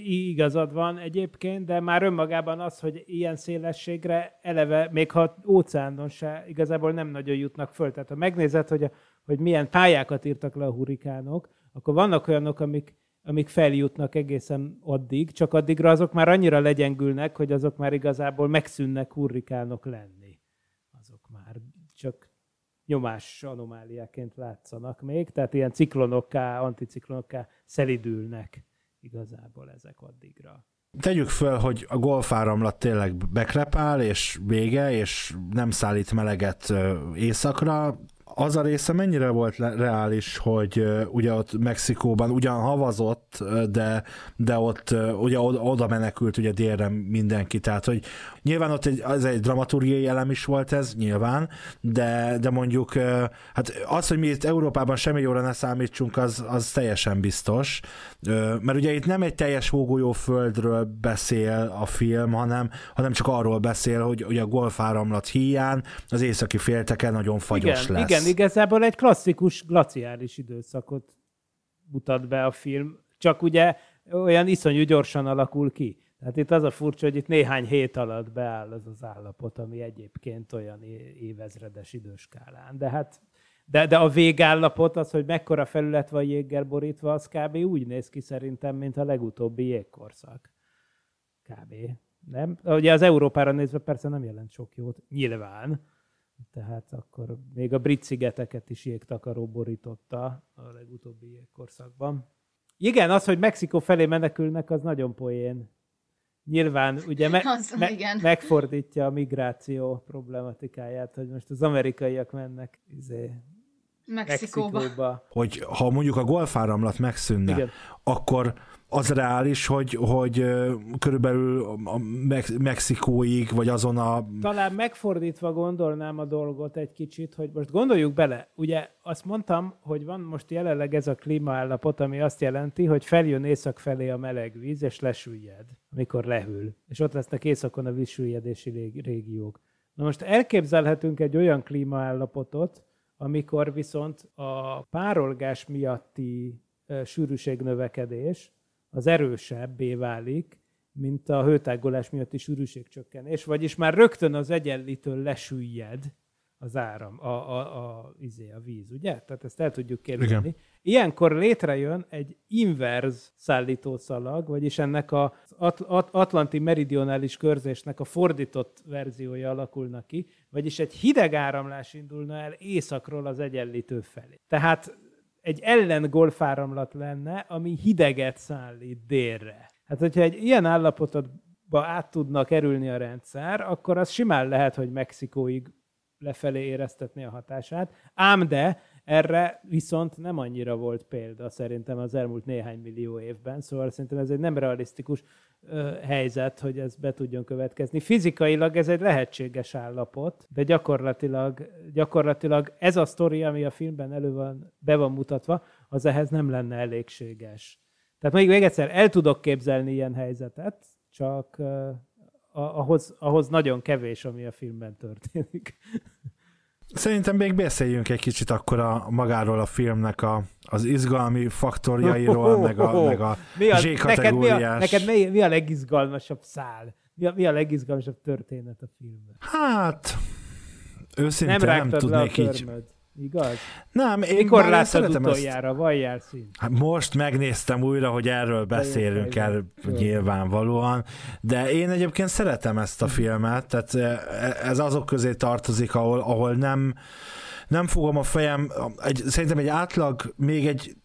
Igazad van egyébként, de már önmagában az, hogy ilyen szélességre eleve, még ha óceánon se, igazából nem nagyon jutnak föl. Tehát ha megnézed, hogy milyen pályákat írtak le a hurikánok, akkor vannak olyanok, amik feljutnak egészen addig, csak addigra azok már annyira legyengülnek, hogy azok már igazából megszűnnek hurrikánok lenni. Azok már csak nyomás anomáliáként látszanak még, tehát ilyen ciklonokká, anticiklonokká szelidülnek igazából ezek addigra. Tegyük föl, hogy a golfáramlat tényleg bekrepál, és vége, és nem szállít meleget északra. Az a része mennyire volt reális, hogy ugye ott Mexikóban ugyan havazott, de ott ugye oda menekült ugye délre mindenki. Tehát, hogy nyilván ott egy dramaturgiai elem is volt ez, nyilván, de mondjuk hát az, hogy mi itt Európában semmi jóra ne számítsunk, az teljesen biztos. Mert ugye itt nem egy teljes hógolyó földről beszél a film, hanem csak arról beszél, hogy ugye a golfáramlat híján az északi félteken nagyon fagyos lesz. Igen, igazából egy klasszikus glaciális időszakot mutat be a film, csak ugye olyan iszonyú gyorsan alakul ki. Tehát itt az a furcsa, hogy itt néhány hét alatt beáll az az állapot, ami egyébként olyan évezredes időskálán. De a végállapot, az, hogy mekkora felület van jéggel borítva, az kb. Úgy néz ki szerintem, mint a legutóbbi jégkorszak. Kb. Nem? Ugye az Európára nézve persze nem jelent sok jót, nyilván. Tehát akkor még a brit szigeteket is jégtakaró borította a legutóbbi jégkorszakban. Igen, az, hogy Mexikó felé menekülnek, az nagyon poén. Nyilván ugye megfordítja a migráció problematikáját, hogy most az amerikaiak mennek Mexikóba. Hogy ha mondjuk a golfáramlat megszűnne, igen, akkor az reális, hogy körülbelül a Mexikóig, vagy azon a... Talán megfordítva gondolnám a dolgot egy kicsit, hogy most gondoljuk bele. Ugye azt mondtam, hogy van most jelenleg ez a klímaállapot, ami azt jelenti, hogy feljön észak felé a meleg víz, és lesüllyed, amikor lehűl. És ott lesznek északon a vízsüllyedési régiók. Na most elképzelhetünk egy olyan klímaállapotot, amikor viszont a párolgás miatti sűrűségnövekedés az erősebbé válik, mint a hőtágolás miatti sűrűségcsökkenés, vagyis már rögtön az egyenlitől lesüllyed az áram, a víz, ugye? Tehát ezt el tudjuk képzelni. Ilyenkor létrejön egy inverz szállítószalag, vagyis ennek az atlanti meridionális körzésnek a fordított verziója alakulna ki, vagyis egy hideg áramlás indulna el északról az egyenlítő felé. Tehát egy ellengolfáramlat lenne, ami hideget szállít délre. Hát, hogyha egy ilyen állapotba át tudna kerülni a rendszer, akkor az simán lehet, hogy Mexikóig lefelé éreztetni a hatását. Ám de erre viszont nem annyira volt példa szerintem az elmúlt néhány millió évben, szóval szerintem ez egy nem realisztikus helyzet, hogy ez be tudjon következni. Fizikailag ez egy lehetséges állapot, de gyakorlatilag ez a sztori, ami a filmben be van mutatva, az ehhez nem lenne elégséges. Tehát mondjuk még egyszer el tudok képzelni ilyen helyzetet, csak ahhoz nagyon kevés, ami a filmben történik. Szerintem még beszéljünk egy kicsit akkor magáról a filmnek az izgalmi faktorjairól, meg a Z-kategóriás. Neked mi a legizgalmasabb szál? Mi a legizgalmasabb történet a filmben? Hát, őszintén nem tudnék így... Igaz? Nem, én mikor láttad utoljára? Valljál szint? Hát most megnéztem újra, hogy erről beszélünk, nyilvánvalóan, de én egyébként szeretem ezt a filmet, tehát ez azok közé tartozik, ahol nem fogom a fejem, szerintem egy átlag, még egy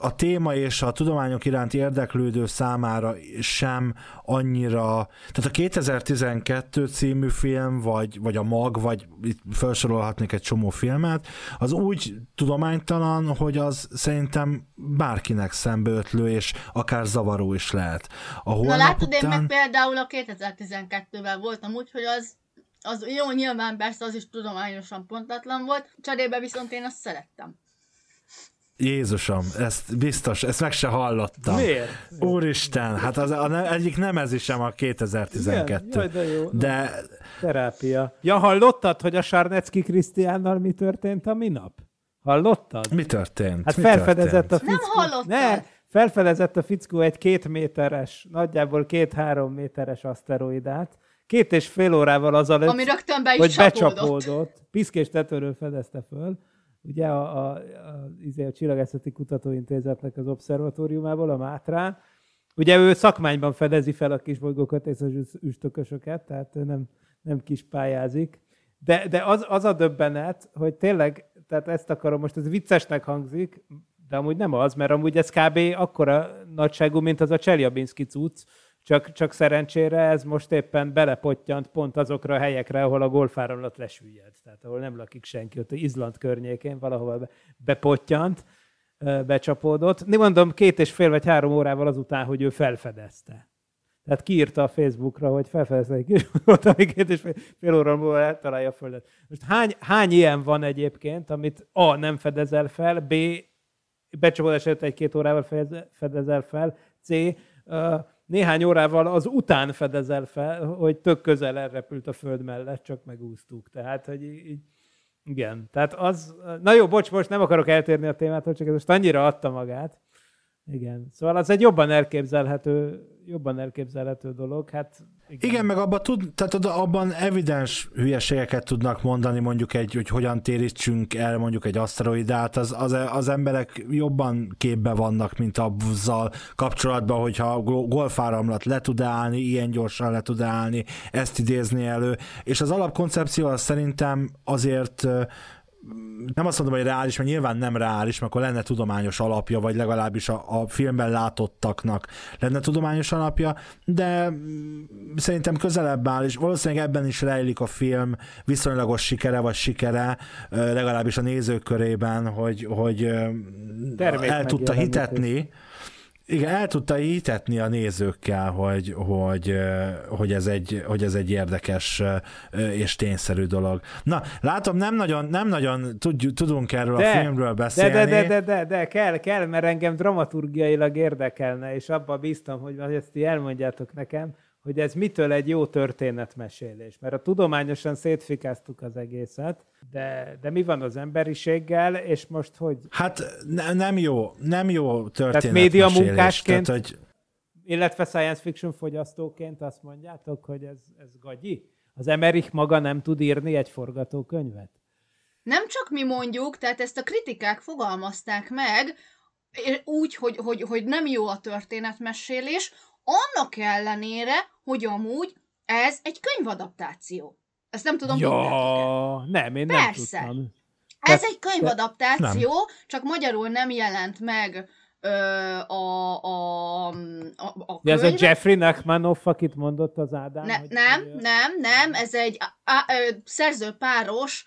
a téma és a tudományok iránti érdeklődő számára sem annyira... Tehát a 2012 című film, vagy a Mag, vagy itt felsorolhatnék egy csomó filmet, az úgy tudománytalan, hogy az szerintem bárkinek szembeötlő, és akár zavaró is lehet. Na látod, után... én meg például a 2012-ben voltam úgy, hogy az jó, nyilván persze az is tudományosan pontatlan volt, cserébe viszont én azt szerettem. Jézusom, ezt biztos, ezt meg se hallottam. Miért? Úristen, hát egyik nemezi sem a 2012. Jaj, de jó. De... Terápia. Ja, hallottad, hogy a Sarnecki Krisztiánnal mi történt a minap? Hallottad? Mi történt? Hát mi felfedezett történt? A fickó. Nem hallottad? Ne, felfedezett a fickó egy 2 méteres, nagyjából 2-3 méteres aszteroidát, 2,5 órával azelőtt, ami rögtön be is becsapódott. Piszkés tetőről fedezte föl. Ugye a Csillagászati Kutatóintézetnek az obszervatóriumából, a Mátrán. Ugye ő szakmányban fedezi fel a kisbolygókat és az üstökösöket, tehát ő nem kis pályázik. De az a döbbenet, hogy tényleg, tehát ezt akarom, most ez viccesnek hangzik, de amúgy nem az, mert amúgy ez kb. Akkora nagyságú, mint az a Cseljabinszki cucc, csak szerencsére ez most éppen belepottyant pont azokra a helyekre, ahol a golfáramlat lesüllyed. Tehát ahol nem lakik senki, ott Izland környékén valahova bepottyant, becsapódott. Nem mondom, 2,5 vagy 3 órával azután, hogy ő felfedezte. Tehát kiírta a Facebookra, hogy felfedezte egy kis volt, ami 2,5 óra múlva eltalálja a földet. Most hány ilyen van egyébként, amit A. nem fedezel fel, B. becsapódás előtt 1-2 órával fedezel fel, C. néhány órával az után fedezel fel, hogy tök közel elrepült a föld mellett, csak megúsztuk. Tehát, hogy így, igen. Tehát az... Na jó, bocs, most nem akarok eltérni a témától, csak ez most annyira adta magát. Igen. Szóval az egy jobban elképzelhető dolog. Hát, igen, meg abban, tehát abban evidens hülyeségeket tudnak mondani, mondjuk hogy hogyan térítsünk el mondjuk egy aszteroidát, az emberek jobban képbe vannak, mint azzal kapcsolatban, hogyha golfáramlat le tud állni, ilyen gyorsan le tud állni, ezt idézni elő. És az alapkoncepció az szerintem azért... nem azt mondom, hogy reális, mert nyilván nem reális, mert akkor lenne tudományos alapja, vagy legalábbis a filmben látottaknak lenne tudományos alapja, de szerintem közelebb áll, és valószínűleg ebben is rejlik a film viszonylagos sikere, vagy sikere, legalábbis a nézők körében, hogy el tudta hitetni, a nézőkkel, hogy ez egy érdekes és tényszerű dolog. Na, látom, nem nagyon tudunk erről a filmről beszélni. De kell, mert engem dramaturgiailag érdekelne, és abban bíztam, hogy ezt ti elmondjátok nekem, hogy ez mitől egy jó történetmesélés. Mert a tudományosan szétfikáztuk az egészet, de mi van az emberiséggel, és most hogy... Hát nem jó történetmesélés. Tehát médiamunkásként, illetve science fiction fogyasztóként azt mondjátok, hogy ez gagyi? Az Emmerich maga nem tud írni egy forgatókönyvet? Nem csak mi mondjuk, tehát ezt a kritikák fogalmazták meg úgy, hogy nem jó a történetmesélés, annak ellenére, hogy amúgy ez egy könyvadaptáció. Ezt nem tudom, én persze. Nem tudtam. Ez egy könyvadaptáció, csak magyarul nem jelent meg a könyv. Ez a Jeffrey Nachmanoff, akit mondott az Ádám? Nem, ez egy szerzőpáros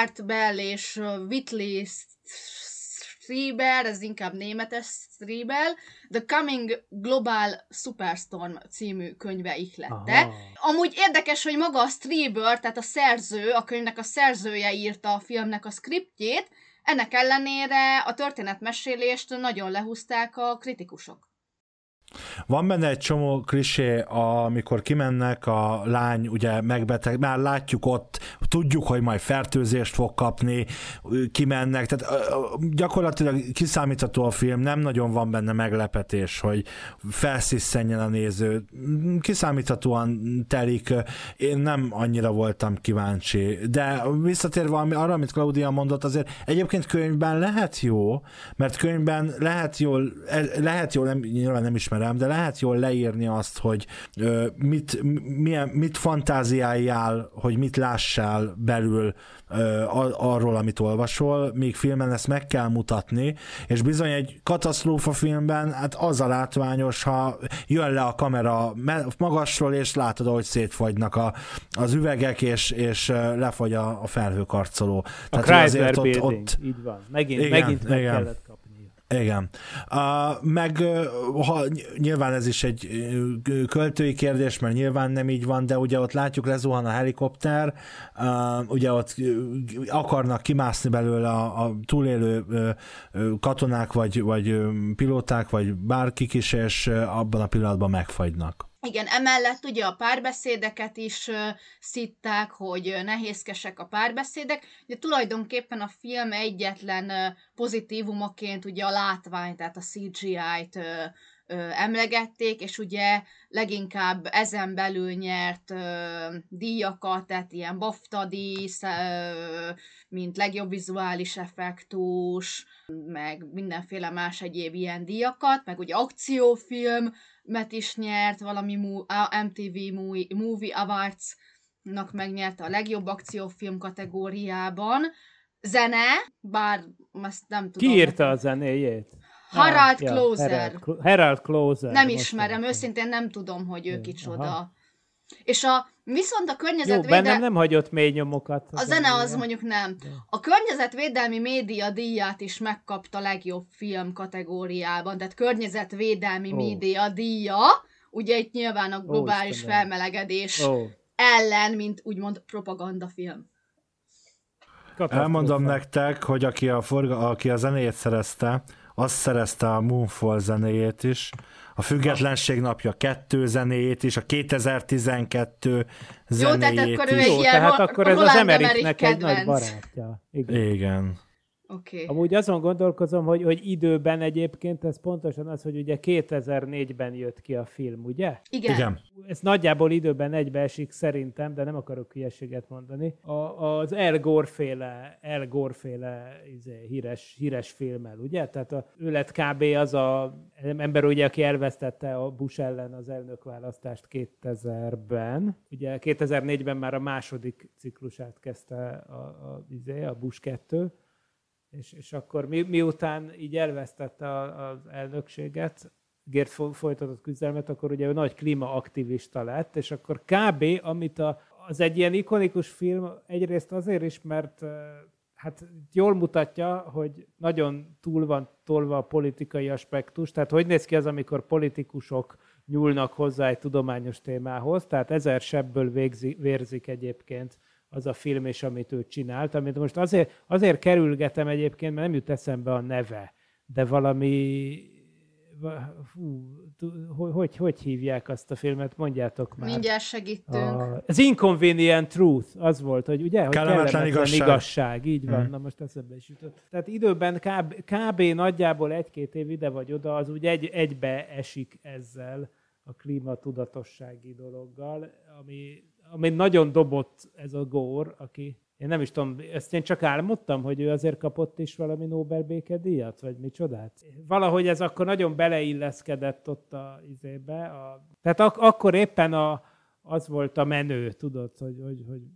Art Bell és Whitley Strieber, ez inkább németes Strieber, The Coming Global Superstorm című könyve ihlette. Aha. Amúgy érdekes, hogy maga a Strieber, tehát a szerző, a könyvnek a szerzője írta a filmnek a szkriptjét, ennek ellenére a történetmesélést nagyon lehúzták a kritikusok. Van benne egy csomó klisé, amikor kimennek, a lány ugye megbeteg, már látjuk ott, tudjuk, hogy majd fertőzést fog kapni, kimennek, tehát gyakorlatilag kiszámítható a film, nem nagyon van benne meglepetés, hogy felszisszenjen a néző, kiszámíthatóan telik, én nem annyira voltam kíváncsi, de visszatérve arra, amit Klaudia mondott, azért egyébként könyvben lehet jó, mert könyvben lehet jól, nyilván nem ismerem, de lehet jól leírni azt, hogy mit fantáziáljál, hogy mit lássál órával belül arról, amit olvasol, még filmen ezt meg kell mutatni, és bizony egy katasztrófa filmben hát az a látványos, ha jön le a kamera magasról, és látod, ahogy szétfagynak az üvegek, és lefagy a felhőkarcoló. A Chrysler Building, ott... így van. Megint meg kellett kapni. Igen. Nyilván ez is egy költői kérdés, mert nyilván nem így van, de ugye ott látjuk, lezuhan a helikopter, ugye ott akarnak kimászni belőle a túlélő katonák, vagy pilóták, vagy bárkik is, és abban a pillanatban megfagynak. Igen, emellett ugye a párbeszédeket is szitták, hogy nehézkesek a párbeszédek, de tulajdonképpen a film egyetlen pozitívumaként ugye a látvány, tehát a CGI-t emlegették, és ugye leginkább ezen belül nyert díjakat, tehát ilyen BAFTA díj, mint legjobb vizuális effektus, meg mindenféle más egyéb ilyen díjakat, meg ugye akciófilmet is nyert, valami MTV Movie Awards-nak megnyerte a legjobb akciófilm kategóriában. Zene, bár ezt nem tudom. Ki írta a zenéjét? Harald Kloser. Harald Kloser. Nem ismerem, őszintén nem tudom, hogy ő kicsoda. Aha. És viszont a környezetvédelmi... Jó, bennem nem hagyott mély nyomokat. A zene az mondjuk nem. A környezetvédelmi média díját is megkapta legjobb film kategóriában, tehát környezetvédelmi média díja, ugye itt nyilván a globális felmelegedés ellen, mint úgymond propagandafilm. Elmondom nektek, hogy aki a zenéjét szerezte, azt szerezte a Moonfall zenéjét is, a Függetlenség napja 2 zenéjét is, a 2012 zenéjét is. Jó, tehát akkor ő tehát akkor ez az Emerichnek egy nagy barátja. Igen. Okay. Amúgy azon gondolkozom, hogy időben egyébként ez pontosan az, hogy ugye 2004-ben jött ki a film, ugye? Igen. Ez nagyjából időben egybeesik szerintem, de nem akarok hülyeséget mondani. Az Al Gore-féle híres filmmel, ugye? Tehát ő lett kb. Az a ember, ugye, aki elvesztette a Bush ellen az elnökválasztást 2000-ben. Ugye 2004-ben már a második ciklusát kezdte a Bush 2. És akkor miután így elvesztette az elnökséget, folytatott küzdelmet, akkor ugye ő nagy klímaaktivista lett, és akkor kb. Amit az egy ilyen ikonikus film egyrészt azért is, mert hát jól mutatja, hogy nagyon túl van tolva a politikai aspektus, tehát hogy néz ki az, amikor politikusok nyúlnak hozzá egy tudományos témához, tehát 1000 sebből vérzik egyébként az a film is, amit ő csinált, amit most azért kerülgetem egyébként, mert nem jut eszembe a neve, de valami... Hogy hívják azt a filmet? Mondjátok már. Mindjárt segítünk. Az Inconvenient Truth, az volt, hogy ugye? Hogy kellemetlen igazság. Így van, na most eszembe is jutott. Tehát időben kb. Nagyjából 1-2 év ide vagy oda, az úgy egybe esik ezzel a klímatudatossági dologgal, ami nagyon dobott ez a Gore, aki, én nem is tudom, ezt én csak álmodtam, hogy ő azért kapott is valami Nobel békedíjat, vagy micsodát. Valahogy ez akkor nagyon beleilleszkedett ott az izébe. Tehát akkor éppen az volt a menő, tudod, hogy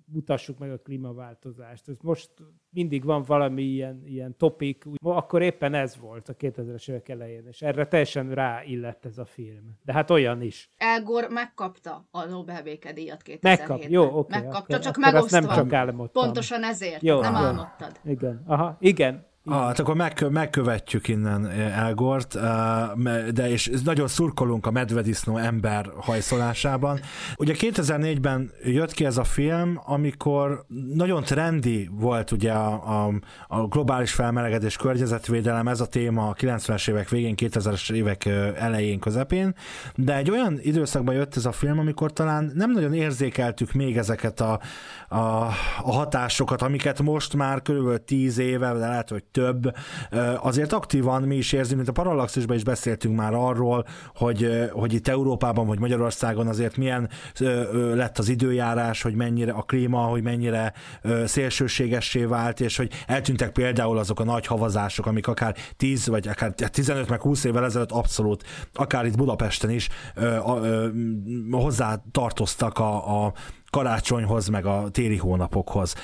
mutassuk meg a klímaváltozást. Ez most mindig van valami ilyen topik, akkor éppen ez volt a 2000-es évek elején, és erre teljesen ráillett ez a film. De hát olyan is. Al Gore megkapta a Nobel békedíjat 2007-ben. Megkapta, csak megosztva. Nem csak álmodtam. Pontosan ezért, jó, nem álmodtad. Igen, aha, igen. Hát akkor megkövetjük innen Al Gore-t, de és nagyon szurkolunk a medvedisznó ember hajszolásában. Ugye 2004-ben jött ki ez a film, amikor nagyon trendi volt ugye a globális felmelegedés, környezetvédelem, ez a téma a 90-es évek végén, 2000-es évek elején, közepén, de egy olyan időszakban jött ez a film, amikor talán nem nagyon érzékeltük még ezeket a hatásokat, amiket most már körülbelül 10 éve, de lehet, hogy több, azért aktívan mi is érzünk, mint a Parallaxisban is beszéltünk már arról, hogy itt Európában vagy Magyarországon azért milyen lett az időjárás, hogy mennyire a klíma, hogy mennyire szélsőségessé vált, és hogy eltűntek például azok a nagy havazások, amik akár 10 vagy akár 15 meg 20 évvel ezelőtt abszolút, akár itt Budapesten is hozzá tartoztak karácsonyhoz, meg a téli hónapokhoz.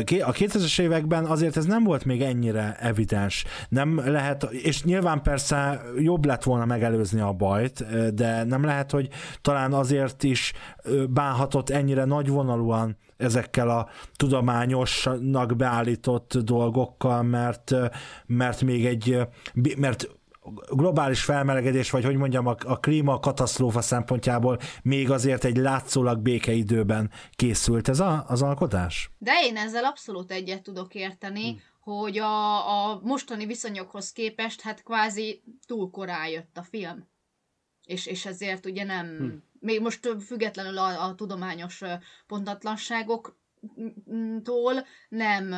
A 2000-es években azért ez nem volt még ennyire evidens. Nem lehet, és nyilván persze jobb lett volna megelőzni a bajt, de nem lehet, hogy talán azért is bánhatott ennyire nagyvonalúan ezekkel a tudományosnak beállított dolgokkal, mert globális felmelegedés, vagy hogy mondjam, a klímakatasztrófa szempontjából még azért egy látszólag békeidőben készült ez az alkotás? De én ezzel abszolút egyet tudok érteni, hogy a mostani viszonyokhoz képest hát kvázi túl korán jött a film. És ezért ugye nem... Még most függetlenül a tudományos pontatlanságoktól nem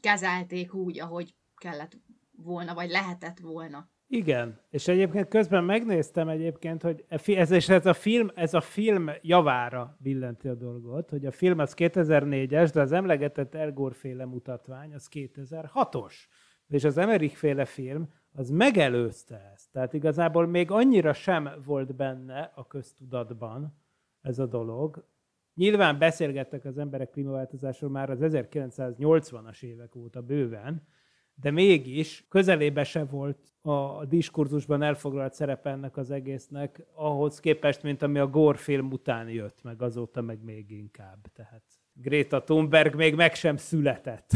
kezelték úgy, ahogy kellett volna, vagy lehetett volna. Igen, és egyébként közben megnéztem egyébként, hogy ez a film javára billenti a dolgot, hogy a film az 2004-es, de az emlegetett Al Gore féle mutatvány az 2006-os. És az Emmerich féle film az megelőzte ezt. Tehát igazából még annyira sem volt benne a köztudatban ez a dolog. Nyilván beszélgettek az emberek klímaváltozásról már az 1980-as évek óta bőven, de mégis közelébe se volt a diskurzusban elfoglalt szerepe ennek az egésznek ahhoz képest, mint ami a Gore film után jött, meg azóta meg még inkább. Tehát Greta Thunberg még meg sem született.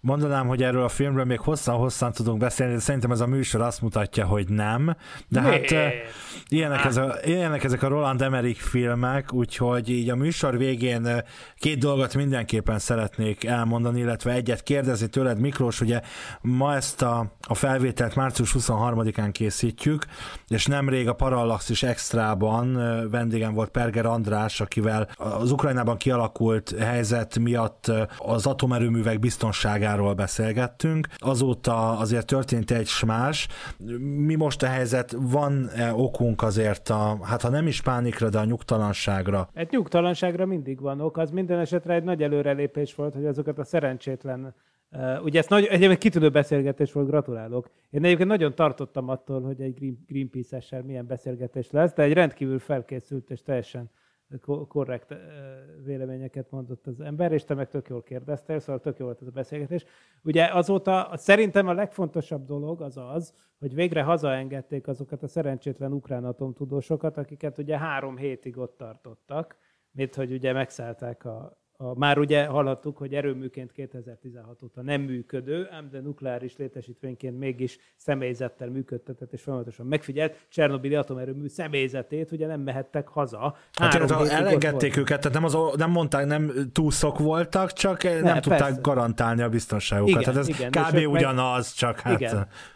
Mondanám, hogy erről a filmről még hosszan-hosszan tudunk beszélni, de szerintem ez a műsor azt mutatja, hogy nem. De ilyenek ezek a Roland Emmerich filmek, úgyhogy így a műsor végén két dolgot mindenképpen szeretnék elmondani, illetve egyet kérdezni tőled, Miklós, ugye ma ezt a felvételt március 23-án készítjük, és nemrég a Parallaxis Extrában vendégem volt Perger András, akivel az Ukrajnában kialakult helyzet miatt az atomerőművek biztonságáról beszélgettünk. Azóta azért történt egy más. Mi most a helyzet? Van-e okunk azért ha nem is pánikra, de a nyugtalanságra? Egy nyugtalanságra mindig van ok. Az minden esetre egy nagy előrelépés volt, hogy azokat a szerencsétlen... Ugye ez egyébként kitűnő beszélgetés volt, gratulálok. Én egyébként nagyon tartottam attól, hogy egy Greenpeace-essel milyen beszélgetés lesz, de egy rendkívül felkészült és teljesen korrekt véleményeket mondott az ember, és te meg tök jól kérdeztél, szóval tök jó volt ez a beszélgetés. Ugye azóta szerintem a legfontosabb dolog az, hogy végre hazaengedték azokat a szerencsétlen ukrán atomtudósokat, akiket ugye 3 hétig ott tartottak, mint hogy ugye megszállták már ugye hallhattuk, hogy erőműként 2016 óta nem működő, ám de nukleáris létesítményként mégis személyzettel működtetett és folyamatosan megfigyelt Csernobili atomerőmű személyzetét, ugye nem mehettek haza. Elengedték őket, tehát nem mondták, nem túlszok voltak, csak nem tudták garantálni a biztonságukat. Igen, tehát ez kb. Ugyanaz, csak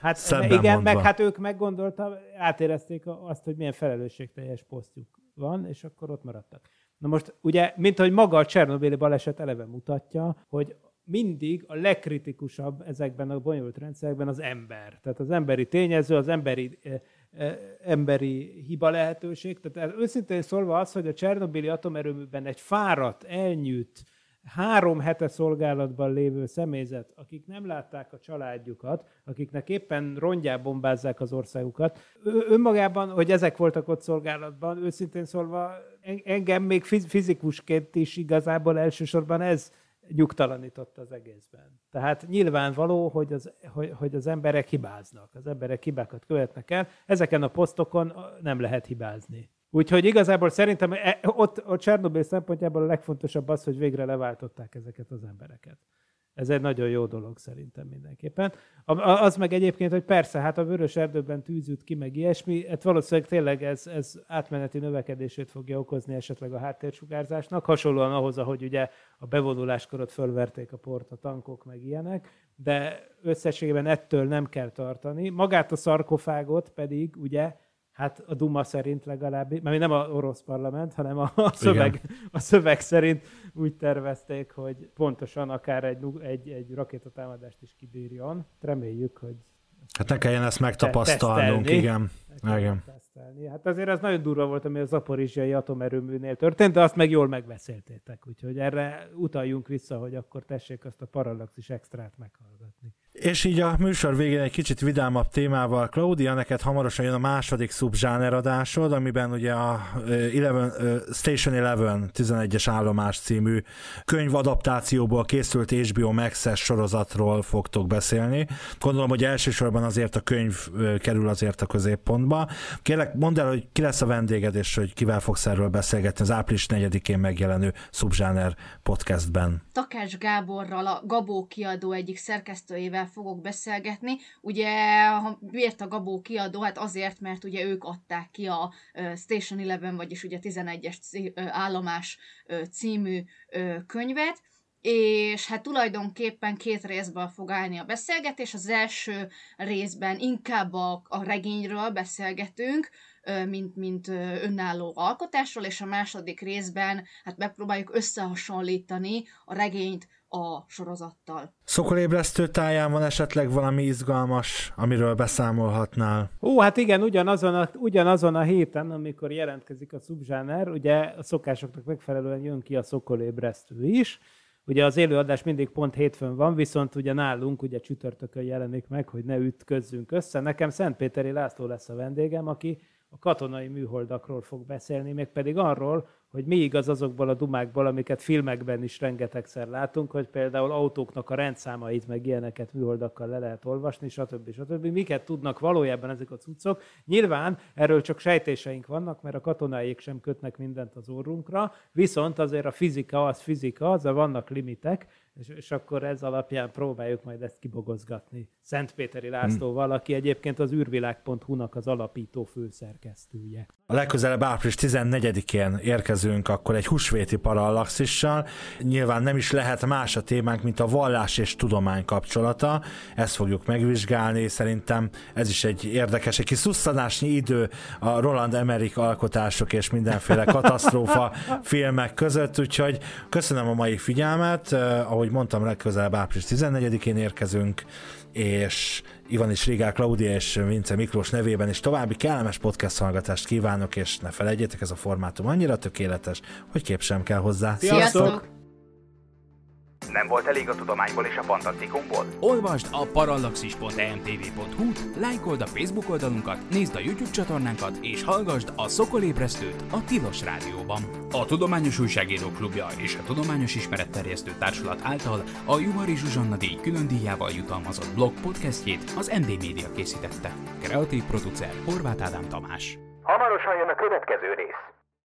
szemben mondva. Meg hát ők meggondolta, átérezték azt, hogy milyen felelősségteljes posztjuk van, és akkor ott maradtak. Na most ugye, mint ahogy maga a Csernobili baleset eleve mutatja, hogy mindig a legkritikusabb ezekben a bonyolult rendszerekben az ember. Tehát az emberi tényező, az emberi hiba lehetőség. Tehát őszintén szólva az, hogy a Csernobili atomerőműben egy fáradt, elnyűjt, 3 hete szolgálatban lévő személyzet, akik nem látták a családjukat, akiknek éppen rongyá bombázzák az országukat. Önmagában, hogy ezek voltak ott szolgálatban, őszintén szólva engem még fizikusként is igazából elsősorban ez nyugtalanított az egészben. Tehát nyilvánvaló, hogy az emberek hibáznak, az emberek hibákat követnek el, ezeken a posztokon nem lehet hibázni. Úgyhogy igazából szerintem ott a Csernobil szempontjából a legfontosabb az, hogy végre leváltották ezeket az embereket. Ez egy nagyon jó dolog szerintem mindenképpen. Az meg egyébként, hogy persze, hát a vörös erdőben tűzült ki, meg ilyesmi, hát valószínűleg tényleg ez átmeneti növekedését fogja okozni esetleg a háttérsugárzásnak, hasonlóan ahhoz, ahogy ugye a bevonuláskor ott fölverték a port a tankok, meg ilyenek, de összességében ettől nem kell tartani. Magát a szarkofágot pedig ugye, hát a Duma szerint legalább, mert nem az orosz parlament, hanem a szöveg szerint úgy tervezték, hogy pontosan akár egy rakétatámadást is kibírjon. Reméljük, hogy... Hát ne kelljen ezt megtapasztalnunk, igen. Hát azért ez nagyon durva volt, ami a zaporizsiai atomerőműnél történt, de azt meg jól megbeszéltétek, úgyhogy erre utaljunk vissza, hogy akkor tessék azt a Parallaxis Extrát meghallgatni. És így a műsor végén egy kicsit vidámabb témával, Klaudia, neked hamarosan jön a második szubzsáner adásod, amiben ugye a Station Eleven 11-es állomás című könyvadaptációból készült HBO Max-es sorozatról fogtok beszélni. Gondolom, hogy elsősorban azért a könyv kerül azért a középpontba. Kérlek, mondd el, hogy ki lesz a vendéged, és hogy kivel fogsz erről beszélgetni az április 4-én megjelenő szubzsáner podcastben. Takács Gáborral, a Gabó kiadó egyik szerkesztőjével fogok beszélgetni. Ugye, ha miért a Gabó kiadó? Hát azért, mert ugye ők adták ki a Station Eleven, vagyis ugye 11-es állomás című könyvet, és hát tulajdonképpen két részből fog állni a beszélgetés. Az első részben inkább a regényről beszélgetünk, mint önálló alkotásról, és a második részben hát megpróbáljuk összehasonlítani a regényt a sorozattal. Szokolébresztő táján van esetleg valami izgalmas, amiről beszámolhatnál? Hát igen, ugyanazon a héten, amikor jelentkezik a szubzsáner, ugye a szokásoknak megfelelően jön ki a szokolébresztő is. Ugye az élőadás mindig pont hétfőn van, viszont ugye nálunk ugye csütörtökön jelenik meg, hogy ne ütközzünk össze. Nekem Szent Péteri László lesz a vendégem, aki a katonai műholdakról fog beszélni, mégpedig arról, hogy mi igaz azokból a dumákból, amiket filmekben is rengetegszer látunk, hogy például autóknak a rendszámait, meg ilyeneket műholdakkal le lehet olvasni, stb. Miket tudnak valójában ezek a cuccok? Nyilván erről csak sejtéseink vannak, mert a katonáik sem kötnek mindent az orrunkra, viszont azért a fizika, az vannak limitek, és akkor ez alapján próbáljuk majd ezt kibogozgatni Szentpéteri Lászlóval, aki egyébként az űrvilág.hu-nak az alapító főszerkesztője. A legközelebb április 14-én érkezünk akkor egy húsvéti parallaxissal. Nyilván nem is lehet más a témánk, mint a vallás és tudomány kapcsolata. Ezt fogjuk megvizsgálni. Szerintem ez is egy érdekes, egy kis szusszanásnyi idő a Roland Emmerich alkotások és mindenféle katasztrófa filmek között. Úgyhogy köszönöm a mai figyelmet. Ahogy mondtam, legközelebb április 14-én érkezünk, és Ivanics-Rigó Klaudia és Vince Miklós nevében is további kellemes podcast hallgatást kívánok, és ne felejtjétek, ez a formátum annyira tökéletes, hogy kép sem kell hozzá. Sziasztok! Nem volt elég a tudományból és a fantasztikumból? Olvasd a parallaxis.emtv.hu-t, lájkold a Facebook oldalunkat, nézd a YouTube csatornánkat, és hallgasd a Szokolébresztőt a Tilos Rádióban. A Tudományos Újságíró Klubja és a Tudományos Ismeretterjesztő Társulat által a Juhari Zsuzsanna díj külön díjával jutalmazott blog podcastjét az MD Media készítette. Kreatív producer Horváth Ádám Tamás. Hamarosan jön a következő rész.